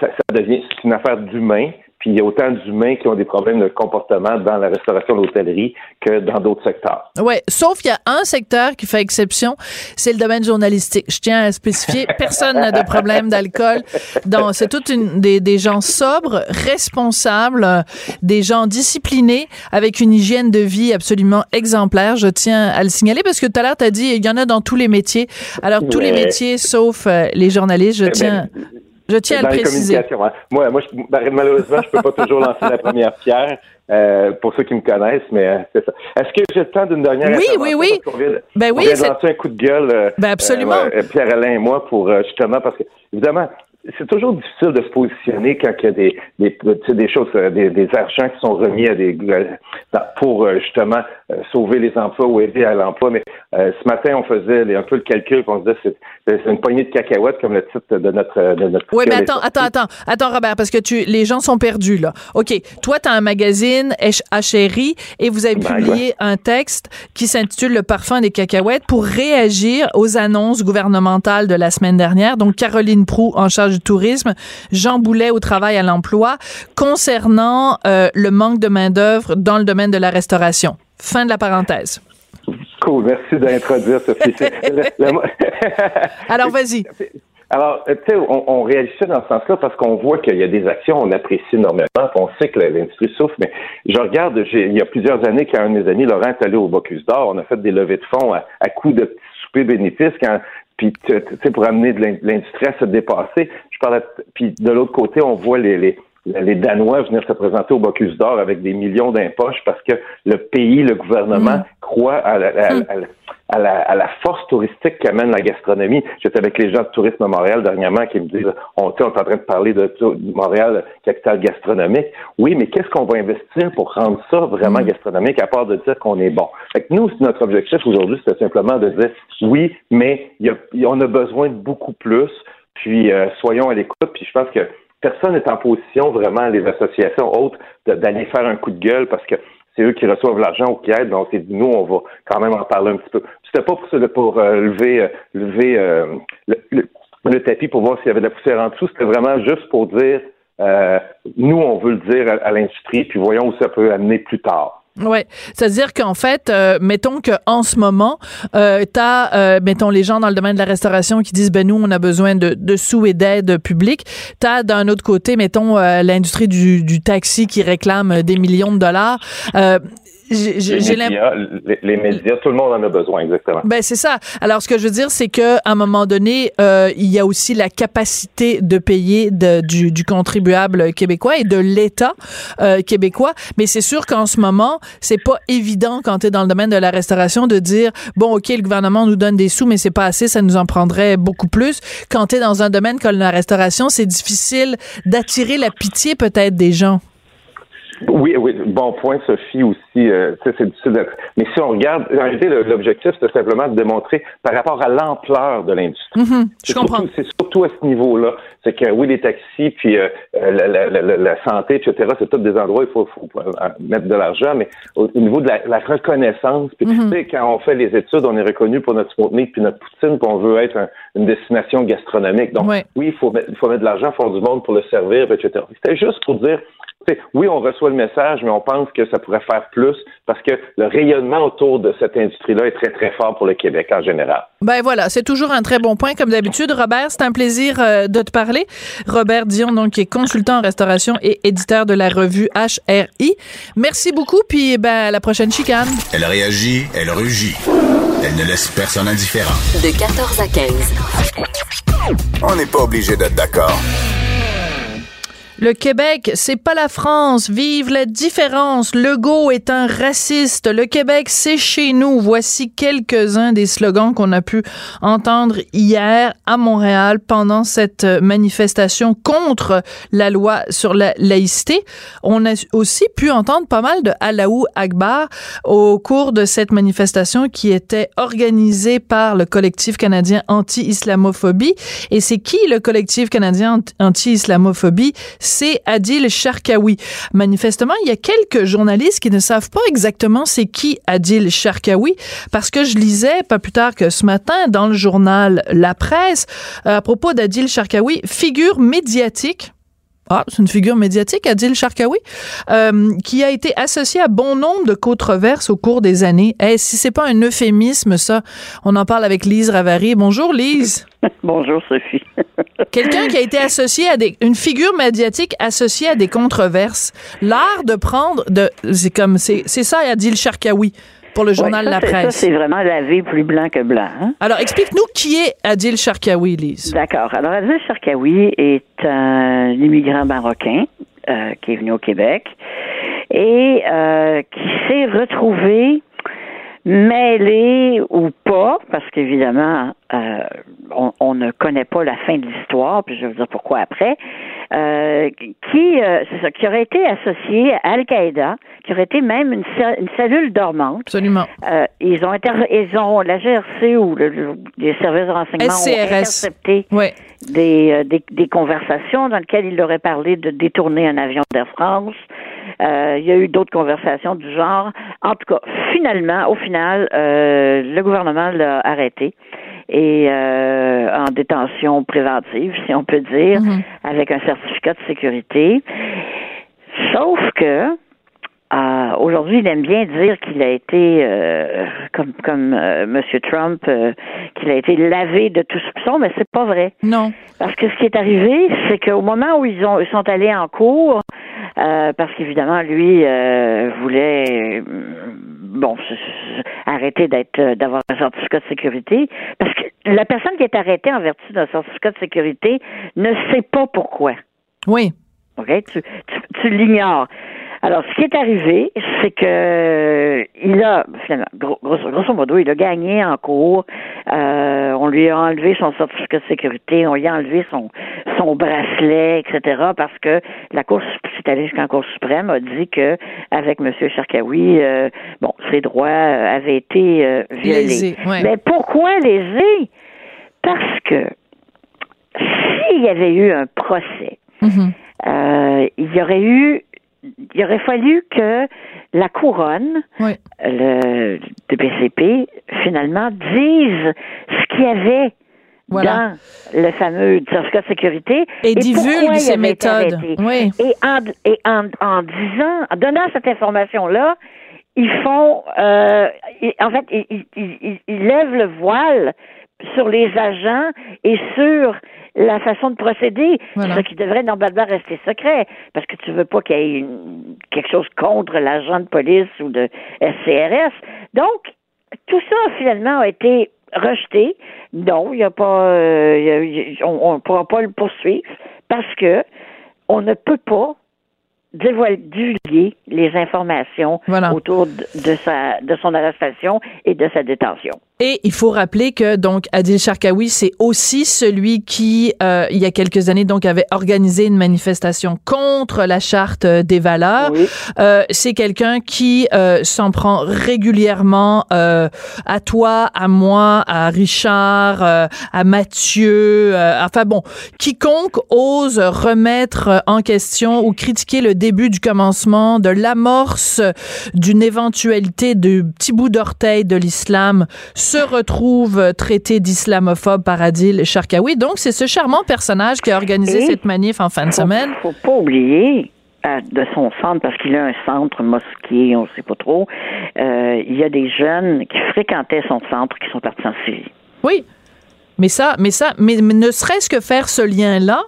ça devient c'est une affaire d'humain. Puis il y a autant d'humains qui ont des problèmes de comportement dans la restauration de l'hôtellerie que dans d'autres secteurs. Oui, sauf qu'il y a un secteur qui fait exception, c'est le domaine journalistique. Je tiens à spécifier, personne n'a de problème d'alcool. Donc, c'est toute des gens sobres, responsables, des gens disciplinés, avec une hygiène de vie absolument exemplaire. Je tiens à le signaler parce que tout à l'heure, tu as dit, il y en a dans tous les métiers. Alors, tous les métiers, sauf les journalistes, je tiens à le préciser. Hein. Moi, malheureusement, je ne peux pas toujours lancer la première pierre pour ceux qui me connaissent, mais c'est ça. Est-ce que j'ai le temps d'une dernière intervention? Oui. On vient de lancer un coup de gueule, absolument. Pierre-Alain et moi, pour justement, parce que, évidemment, c'est toujours difficile de se positionner quand il y a des choses, des argents qui sont remis à pour sauver les emplois ou aider à l'emploi. Mais ce matin, on faisait un peu le calcul, qu'on se disait c'est une poignée de cacahuètes comme le titre de notre. Oui, mais attends, Robert, parce que les gens sont perdus là. Ok, toi t'as un magazine HRI et vous avez publié un texte qui s'intitule Le parfum des cacahuètes pour réagir aux annonces gouvernementales de la semaine dernière. Donc Caroline Proulx en charge du tourisme, Jean Boulet au travail à l'emploi, concernant le manque de main-d'œuvre dans le domaine de la restauration. Fin de la parenthèse. Cool, merci d'introduire, Sophie. Alors, vas-y. Alors, tu sais, on réagissait dans ce sens-là parce qu'on voit qu'il y a des actions, on apprécie énormément, on sait que l'industrie souffre, mais je regarde, il y a plusieurs années, quand un de mes amis, Laurent, est allé au Bocuse d'Or, on a fait des levées de fonds à coups de petits soupers bénéfices puis tu sais, pour amener de l'industrie à se dépasser. Puis de l'autre côté, on voit les Danois venir se présenter au Bocuse d'Or avec des millions d'impoches parce que le pays, le gouvernement croit à, à, à, à la force touristique qu'amène la gastronomie. J'étais avec les gens de Tourisme Montréal dernièrement qui me disent « on est en train de parler de Montréal, capitale gastronomique. » Oui, mais qu'est-ce qu'on va investir pour rendre ça vraiment gastronomique à part de dire qu'on est bon? Fait que nous, notre objectif aujourd'hui, c'était simplement de dire « oui, mais on a besoin de beaucoup plus, puis soyons à l'écoute. » Puis je pense que personne n'est en position vraiment, les associations autres, d'aller faire un coup de gueule parce que c'est eux qui reçoivent l'argent ou qui aident, donc c'est nous, on va quand même en parler un petit peu. C'était pas pour lever le tapis pour voir s'il y avait de la poussière en dessous, c'était vraiment juste pour dire, nous, on veut le dire à l'industrie, puis voyons où ça peut amener plus tard. Ouais, c'est-à-dire qu'en fait, mettons que en ce moment, t'as, mettons les gens dans le domaine de la restauration qui disent ben nous on a besoin de sous et d'aide publique. T'as d'un autre côté, mettons l'industrie du taxi qui réclame des millions de dollars. Les médias, tout le monde en a besoin, exactement. Ben c'est ça. Alors ce que je veux dire, c'est que à un moment donné, il y a aussi la capacité de payer du contribuable québécois et de l'État québécois. Mais c'est sûr qu'en ce moment, c'est pas évident quand t'es dans le domaine de la restauration de dire bon ok le gouvernement nous donne des sous mais c'est pas assez, ça nous en prendrait beaucoup plus. Quand t'es dans un domaine comme la restauration, c'est difficile d'attirer la pitié peut-être des gens. Oui, bon point, Sophie, aussi. C'est difficile mais si on regarde, en réalité, l'objectif, c'est simplement de démontrer par rapport à l'ampleur de l'industrie. Mm-hmm, je comprends. C'est surtout à ce niveau-là. C'est que, oui, les taxis, puis la santé, etc., c'est tous des endroits où il faut mettre de l'argent, mais au niveau de la reconnaissance, puis tu sais, quand on fait les études, on est reconnu pour notre smoothies, puis notre poutine, puis on veut être une destination gastronomique. Donc, oui, il faut mettre de l'argent, faire du monde pour le servir, etc. C'était juste pour dire oui, on reçoit le message, mais on pense que ça pourrait faire plus parce que le rayonnement autour de cette industrie-là est très, très fort pour le Québec en général. Ben voilà, c'est toujours un très bon point, comme d'habitude. Robert, c'est un plaisir de te parler. Robert Dion, donc, qui est consultant en restauration et éditeur de la revue HRI. Merci beaucoup, puis ben, à la prochaine chicane. Elle réagit, elle rugit. Elle ne laisse personne indifférent. De 14 à 15. On n'est pas obligé d'être d'accord. Le Québec, c'est pas la France. Vive la différence. Legault est un raciste. Le Québec, c'est chez nous. Voici quelques-uns des slogans qu'on a pu entendre hier à Montréal pendant cette manifestation contre la loi sur la laïcité. On a aussi pu entendre pas mal de Allahu Akbar au cours de cette manifestation qui était organisée par le Collectif canadien anti-islamophobie. Et c'est qui le Collectif canadien anti-islamophobie? C'est Adil Charkaoui. Manifestement, il y a quelques journalistes qui ne savent pas exactement c'est qui Adil Charkaoui, parce que je lisais pas plus tard que ce matin dans le journal La Presse à propos d'Adil Charkaoui, figure médiatique. Ah, c'est une figure médiatique, Adil Charkaoui, qui a été associée à bon nombre de controverses au cours des années. Si c'est pas un euphémisme, ça, on en parle avec Lise Ravary. Bonjour, Lise. Bonjour, Sophie. Quelqu'un qui a été associé à une figure médiatique associée à des controverses. L'art de prendre c'est ça, Adil Charkaoui. Pour le journal La Presse. Ça, c'est vraiment lavé plus blanc que blanc. Hein? Alors, explique-nous qui est Adil Charkaoui, Lise. D'accord. Alors, Adil Charkaoui est un immigrant marocain qui est venu au Québec et qui s'est retrouvé mêlé ou pas, parce qu'évidemment, on ne connaît pas la fin de l'histoire, puis je vais vous dire pourquoi après, qui aurait été associé à Al-Qaïda, qui aurait été même une cellule dormante. Absolument. Ils ont la GRC ou les services de renseignement SCRS. Ont intercepté des conversations dans lesquelles il aurait parlé de détourner un avion d'Air France. Il y a eu d'autres conversations du genre. En tout cas, au final, le gouvernement l'a arrêté et en détention préventive, si on peut dire, avec un certificat de sécurité. Sauf que aujourd'hui, il aime bien dire qu'il a été, comme M. Trump, qu'il a été lavé de tout soupçon, mais c'est pas vrai. Non. Parce que ce qui est arrivé, c'est qu'au moment où ils sont allés en cours, parce qu'évidemment, lui voulait arrêter d'avoir un certificat de sécurité, parce que la personne qui est arrêtée en vertu d'un certificat de sécurité ne sait pas pourquoi. Oui. OK? Tu l'ignores. Alors, ce qui est arrivé, c'est que il là, finalement, grosso modo, il a gagné en cours. On lui a enlevé son certificat de sécurité, on lui a enlevé son bracelet, etc. Parce que la Cour, c'est allé jusqu'en Cour suprême, a dit que avec M. Charkaoui, ses droits avaient été violés. Lésé, ouais. Mais pourquoi lésés? Parce que s'il y avait eu un procès, mm-hmm. Il aurait fallu que la Couronne, oui. Le PCP, finalement, dise ce qu'il y avait voilà. dans le fameux certificat de sécurité et divulgue ses méthodes. Oui. Et en disant, en donnant cette information-là, ils lèvent le voile sur les agents et sur la façon de procéder, voilà. ce qui devrait normalement rester secret, parce que tu veux pas qu'il y ait quelque chose contre l'agent de police ou de SCRS. Donc, tout ça, finalement, a été rejeté. Non, il y a pas... on ne pourra pas le poursuivre, parce que on ne peut pas divulguer les informations voilà. autour de son arrestation et de sa détention. Et il faut rappeler que donc Adil Charkaoui, c'est aussi celui qui il y a quelques années donc avait organisé une manifestation contre la charte des valeurs. Oui. C'est quelqu'un qui s'en prend régulièrement à toi, à moi, à Richard, à Mathieu, enfin bon, quiconque ose remettre en question ou critiquer le début du commencement, de l'amorce d'une éventualité de petit bout d'orteil de l'islam se retrouve traité d'islamophobe par Adil Charkaoui. Donc, c'est ce charmant personnage qui a organisé cette manif en fin de semaine. Il ne faut pas oublier de son centre, parce qu'il a un centre, mosquée, on ne sait pas trop, il y a des jeunes qui fréquentaient son centre qui sont partis en Syrie. Oui, mais ne serait-ce que faire ce lien-là,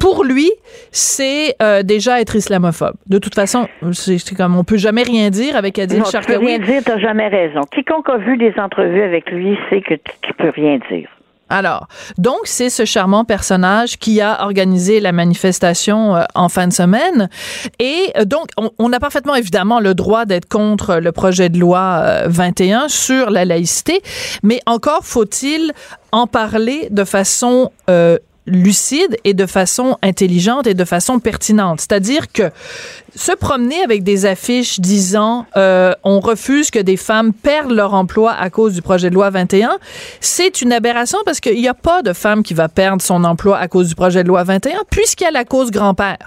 pour lui, c'est déjà être islamophobe. De toute façon, c'est comme on peut jamais rien dire avec Adil Charkaoui. Tu peux rien dire, t'as jamais raison. Quiconque a vu des entrevues avec lui sait que tu peux rien dire. Alors, donc c'est ce charmant personnage qui a organisé la manifestation en fin de semaine et donc on a parfaitement évidemment le droit d'être contre le projet de loi 21 sur la laïcité, mais encore faut-il en parler de façon lucide et de façon intelligente et de façon pertinente. C'est-à-dire que se promener avec des affiches disant on refuse que des femmes perdent leur emploi à cause du projet de loi 21, c'est une aberration parce qu'il n'y a pas de femme qui va perdre son emploi à cause du projet de loi 21 puisqu'il y a la cause grand-père.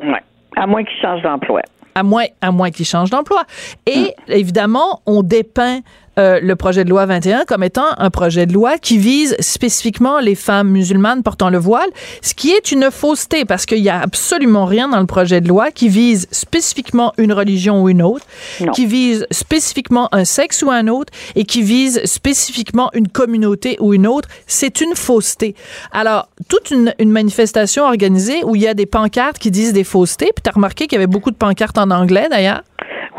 Ouais. À moins qu'il change d'emploi. À moins qu'il change d'emploi. Et évidemment, on dépeint le projet de loi 21 comme étant un projet de loi qui vise spécifiquement les femmes musulmanes portant le voile, ce qui est une fausseté parce qu'il n'y a absolument rien dans le projet de loi qui vise spécifiquement une religion ou une autre, non. qui vise spécifiquement un sexe ou un autre et qui vise spécifiquement une communauté ou une autre. C'est une fausseté. Alors, toute une manifestation organisée où il y a des pancartes qui disent des faussetés, puis tu as remarqué qu'il y avait beaucoup de pancartes en anglais d'ailleurs.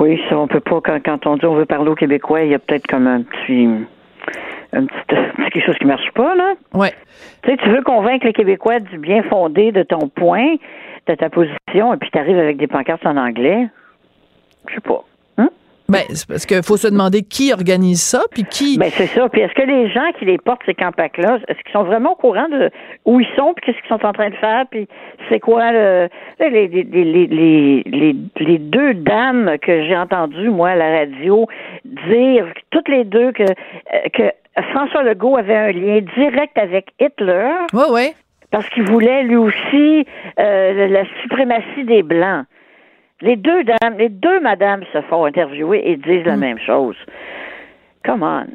Oui, ça, on peut pas, quand on dit on veut parler aux Québécois, il y a peut-être comme un petit quelque chose qui marche pas, là. Ouais. Tu sais, tu veux convaincre les Québécois du bien fondé de ton point, de ta position, et puis t'arrives avec des pancartes en anglais. Je sais pas. Hein? Ben, c'est parce qu'il faut se demander qui organise ça, puis qui... Ben, c'est ça. Puis est-ce que les gens qui les portent, ces campagnes-là, est-ce qu'ils sont vraiment au courant de où ils sont, puis qu'est-ce qu'ils sont en train de faire, puis c'est quoi les deux dames que j'ai entendues, moi, à la radio, dire, toutes les deux, que François Legault avait un lien direct avec Hitler. Oui, oui. Parce qu'il voulait, lui aussi, la suprématie des Blancs. Les deux madames se font interviewer et disent la même chose. Come on.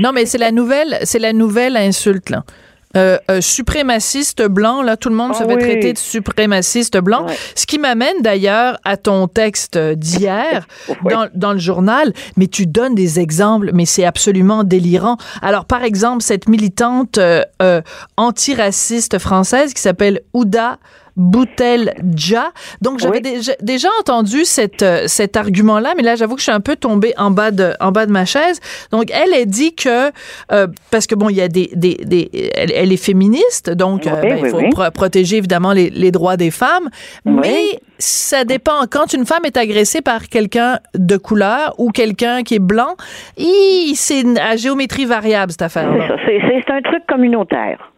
Non, mais c'est la nouvelle insulte, là. Suprémaciste blanc, là, tout le monde se fait traiter de suprémaciste blanc. Ouais. Ce qui m'amène d'ailleurs à ton texte d'hier dans le journal, mais tu donnes des exemples, mais c'est absolument délirant. Alors, par exemple, cette militante antiraciste française qui s'appelle Houria Bouteldja. Donc, j'avais déjà entendu cet argument-là, mais là, j'avoue que je suis un peu tombée en bas de ma chaise. Donc, elle dit que, parce que bon, il y a elle est féministe, donc il faut protéger évidemment les droits des femmes, mais ça dépend. Quand une femme est agressée par quelqu'un de couleur ou quelqu'un qui est blanc, c'est à géométrie variable, cette affaire-là. C'est un truc communautaire.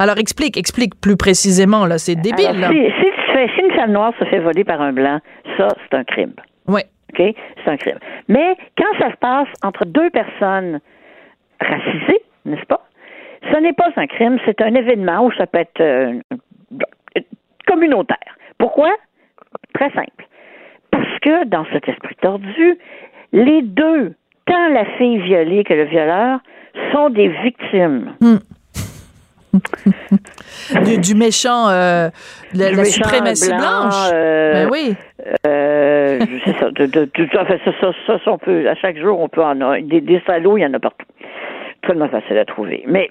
Alors, explique plus précisément, là, c'est débile. Alors, si une femme noire se fait voler par un blanc, ça, c'est un crime. Oui. OK? C'est un crime. Mais quand ça se passe entre deux personnes racisées, n'est-ce pas? Ce n'est pas un crime, c'est un événement où ça peut être communautaire. Pourquoi? Très simple. Parce que, dans cet esprit tordu, les deux, tant la fille violée que le violeur, sont des victimes. Du méchant la méchant suprématie blanche. Ben oui. C'est ça, on peut, à chaque jour, on peut en avoir. Des salauds, il y en a partout. Tellement facile à trouver. Mais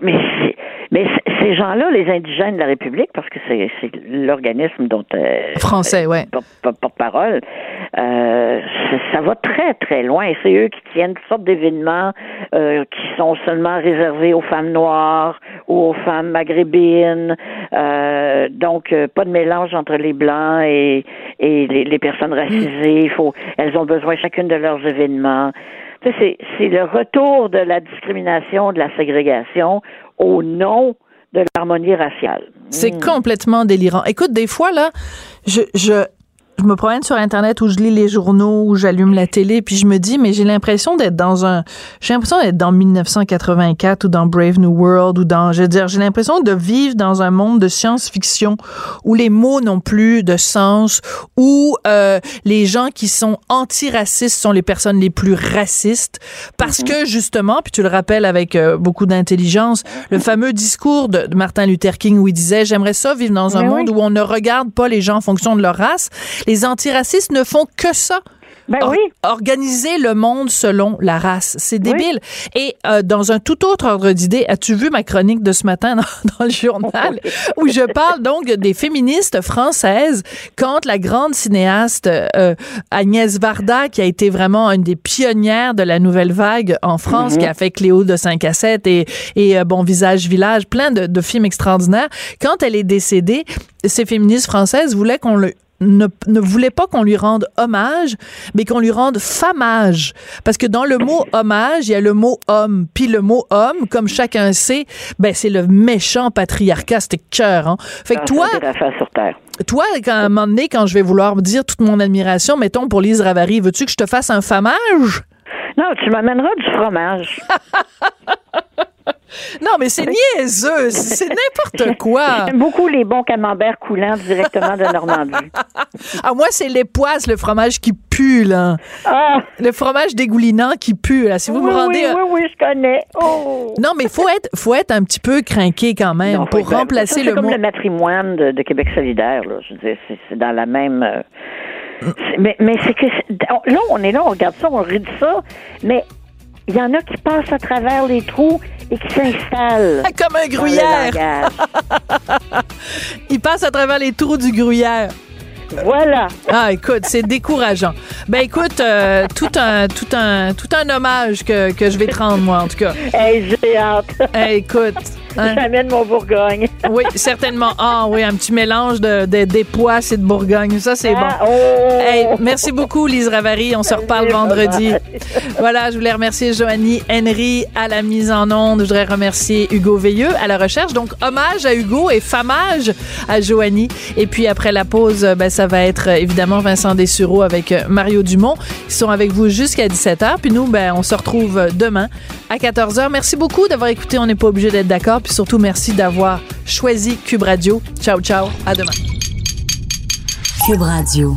ces gens-là, les Indigènes de la République, parce que c'est l'organisme dont français, porte-parole, ça va très, très loin. C'est eux qui tiennent toutes sortes d'événements qui sont seulement réservés aux femmes noires ou aux femmes maghrébines. Donc, pas de mélange entre les Blancs et les personnes racisées. Elles ont besoin chacune de leurs événements. C'est le retour de la discrimination, de la ségrégation au nom de l'harmonie raciale. C'est complètement délirant. Écoute, des fois, là, je me promène sur Internet où je lis les journaux, où j'allume la télé, puis je me dis, mais j'ai l'impression d'être dans 1984 ou dans Brave New World ou dans, j'ai l'impression de vivre dans un monde de science-fiction où les mots n'ont plus de sens, où les gens qui sont antiracistes sont les personnes les plus racistes parce que, justement, puis tu le rappelles avec beaucoup d'intelligence, le fameux discours de Martin Luther King où il disait, j'aimerais ça vivre dans un monde où on ne regarde pas les gens en fonction de leur race. Les antiracistes ne font que ça. Organiser le monde selon la race. C'est débile. Et dans un tout autre ordre d'idée, as-tu vu ma chronique de ce matin dans le journal où je parle donc des féministes françaises quand la grande cinéaste Agnès Varda, qui a été vraiment une des pionnières de la nouvelle vague en France, qui a fait Cléo de 5 à 7 et Bon Visage Village, plein de films extraordinaires, quand elle est décédée, ces féministes françaises voulaient qu'on le ne voulait pas qu'on lui rende hommage, mais qu'on lui rende famage. Parce que dans le mot hommage, il y a le mot homme. Puis le mot homme, comme chacun sait, ben c'est le méchant patriarcat, c'était cœur. Hein? Fait que toi, quand, à un moment donné, quand je vais vouloir dire toute mon admiration, mettons pour Lise Ravary, veux-tu que je te fasse un famage? Non, tu m'amèneras du fromage. Non, mais c'est niaiseux, c'est n'importe quoi. J'aime beaucoup les bons camemberts coulants directement de Normandie. Ah, moi, c'est les poisses, le fromage qui pue, là. Ah. Le fromage dégoulinant qui pue, là. Si vous me rendez... Oui, je connais. Oh. Non, mais faut être un petit peu crinqué quand même pour remplacer le mot... C'est comme le matrimoine de Québec solidaire, là. Je veux dire, c'est dans la même... Mais c'est que... Là, on est là, on regarde ça, on rit de ça, mais... Il y en a qui passent à travers les trous et qui s'installent. Comme un gruyère. Ils passent à travers les trous du gruyère. Voilà. Ah, écoute, c'est décourageant. Ben, écoute, tout un hommage que je vais te rendre, moi, en tout cas. Hey, j'ai hâte. Hey, écoute. J'amène mon Bourgogne. Oui, certainement. Ah, oui, un petit mélange des poisses et de Bourgogne. Ça, c'est bon. Oh. Hey, merci beaucoup, Lise Ravary. On se reparle vendredi. Voilà, je voulais remercier Joanie Henry à la mise en onde. Je voudrais remercier Hugo Veilleux à la recherche. Donc, hommage à Hugo et famage à Joanie. Et puis, après la pause, ben, ça va être évidemment Vincent Dessureau avec Mario Dumont. Ils sont avec vous jusqu'à 17h. Puis nous, ben, on se retrouve demain à 14h. Merci beaucoup d'avoir écouté. On n'est pas obligé d'être d'accord. Puis surtout, merci d'avoir choisi Cube Radio. Ciao, ciao. À demain. Cube Radio.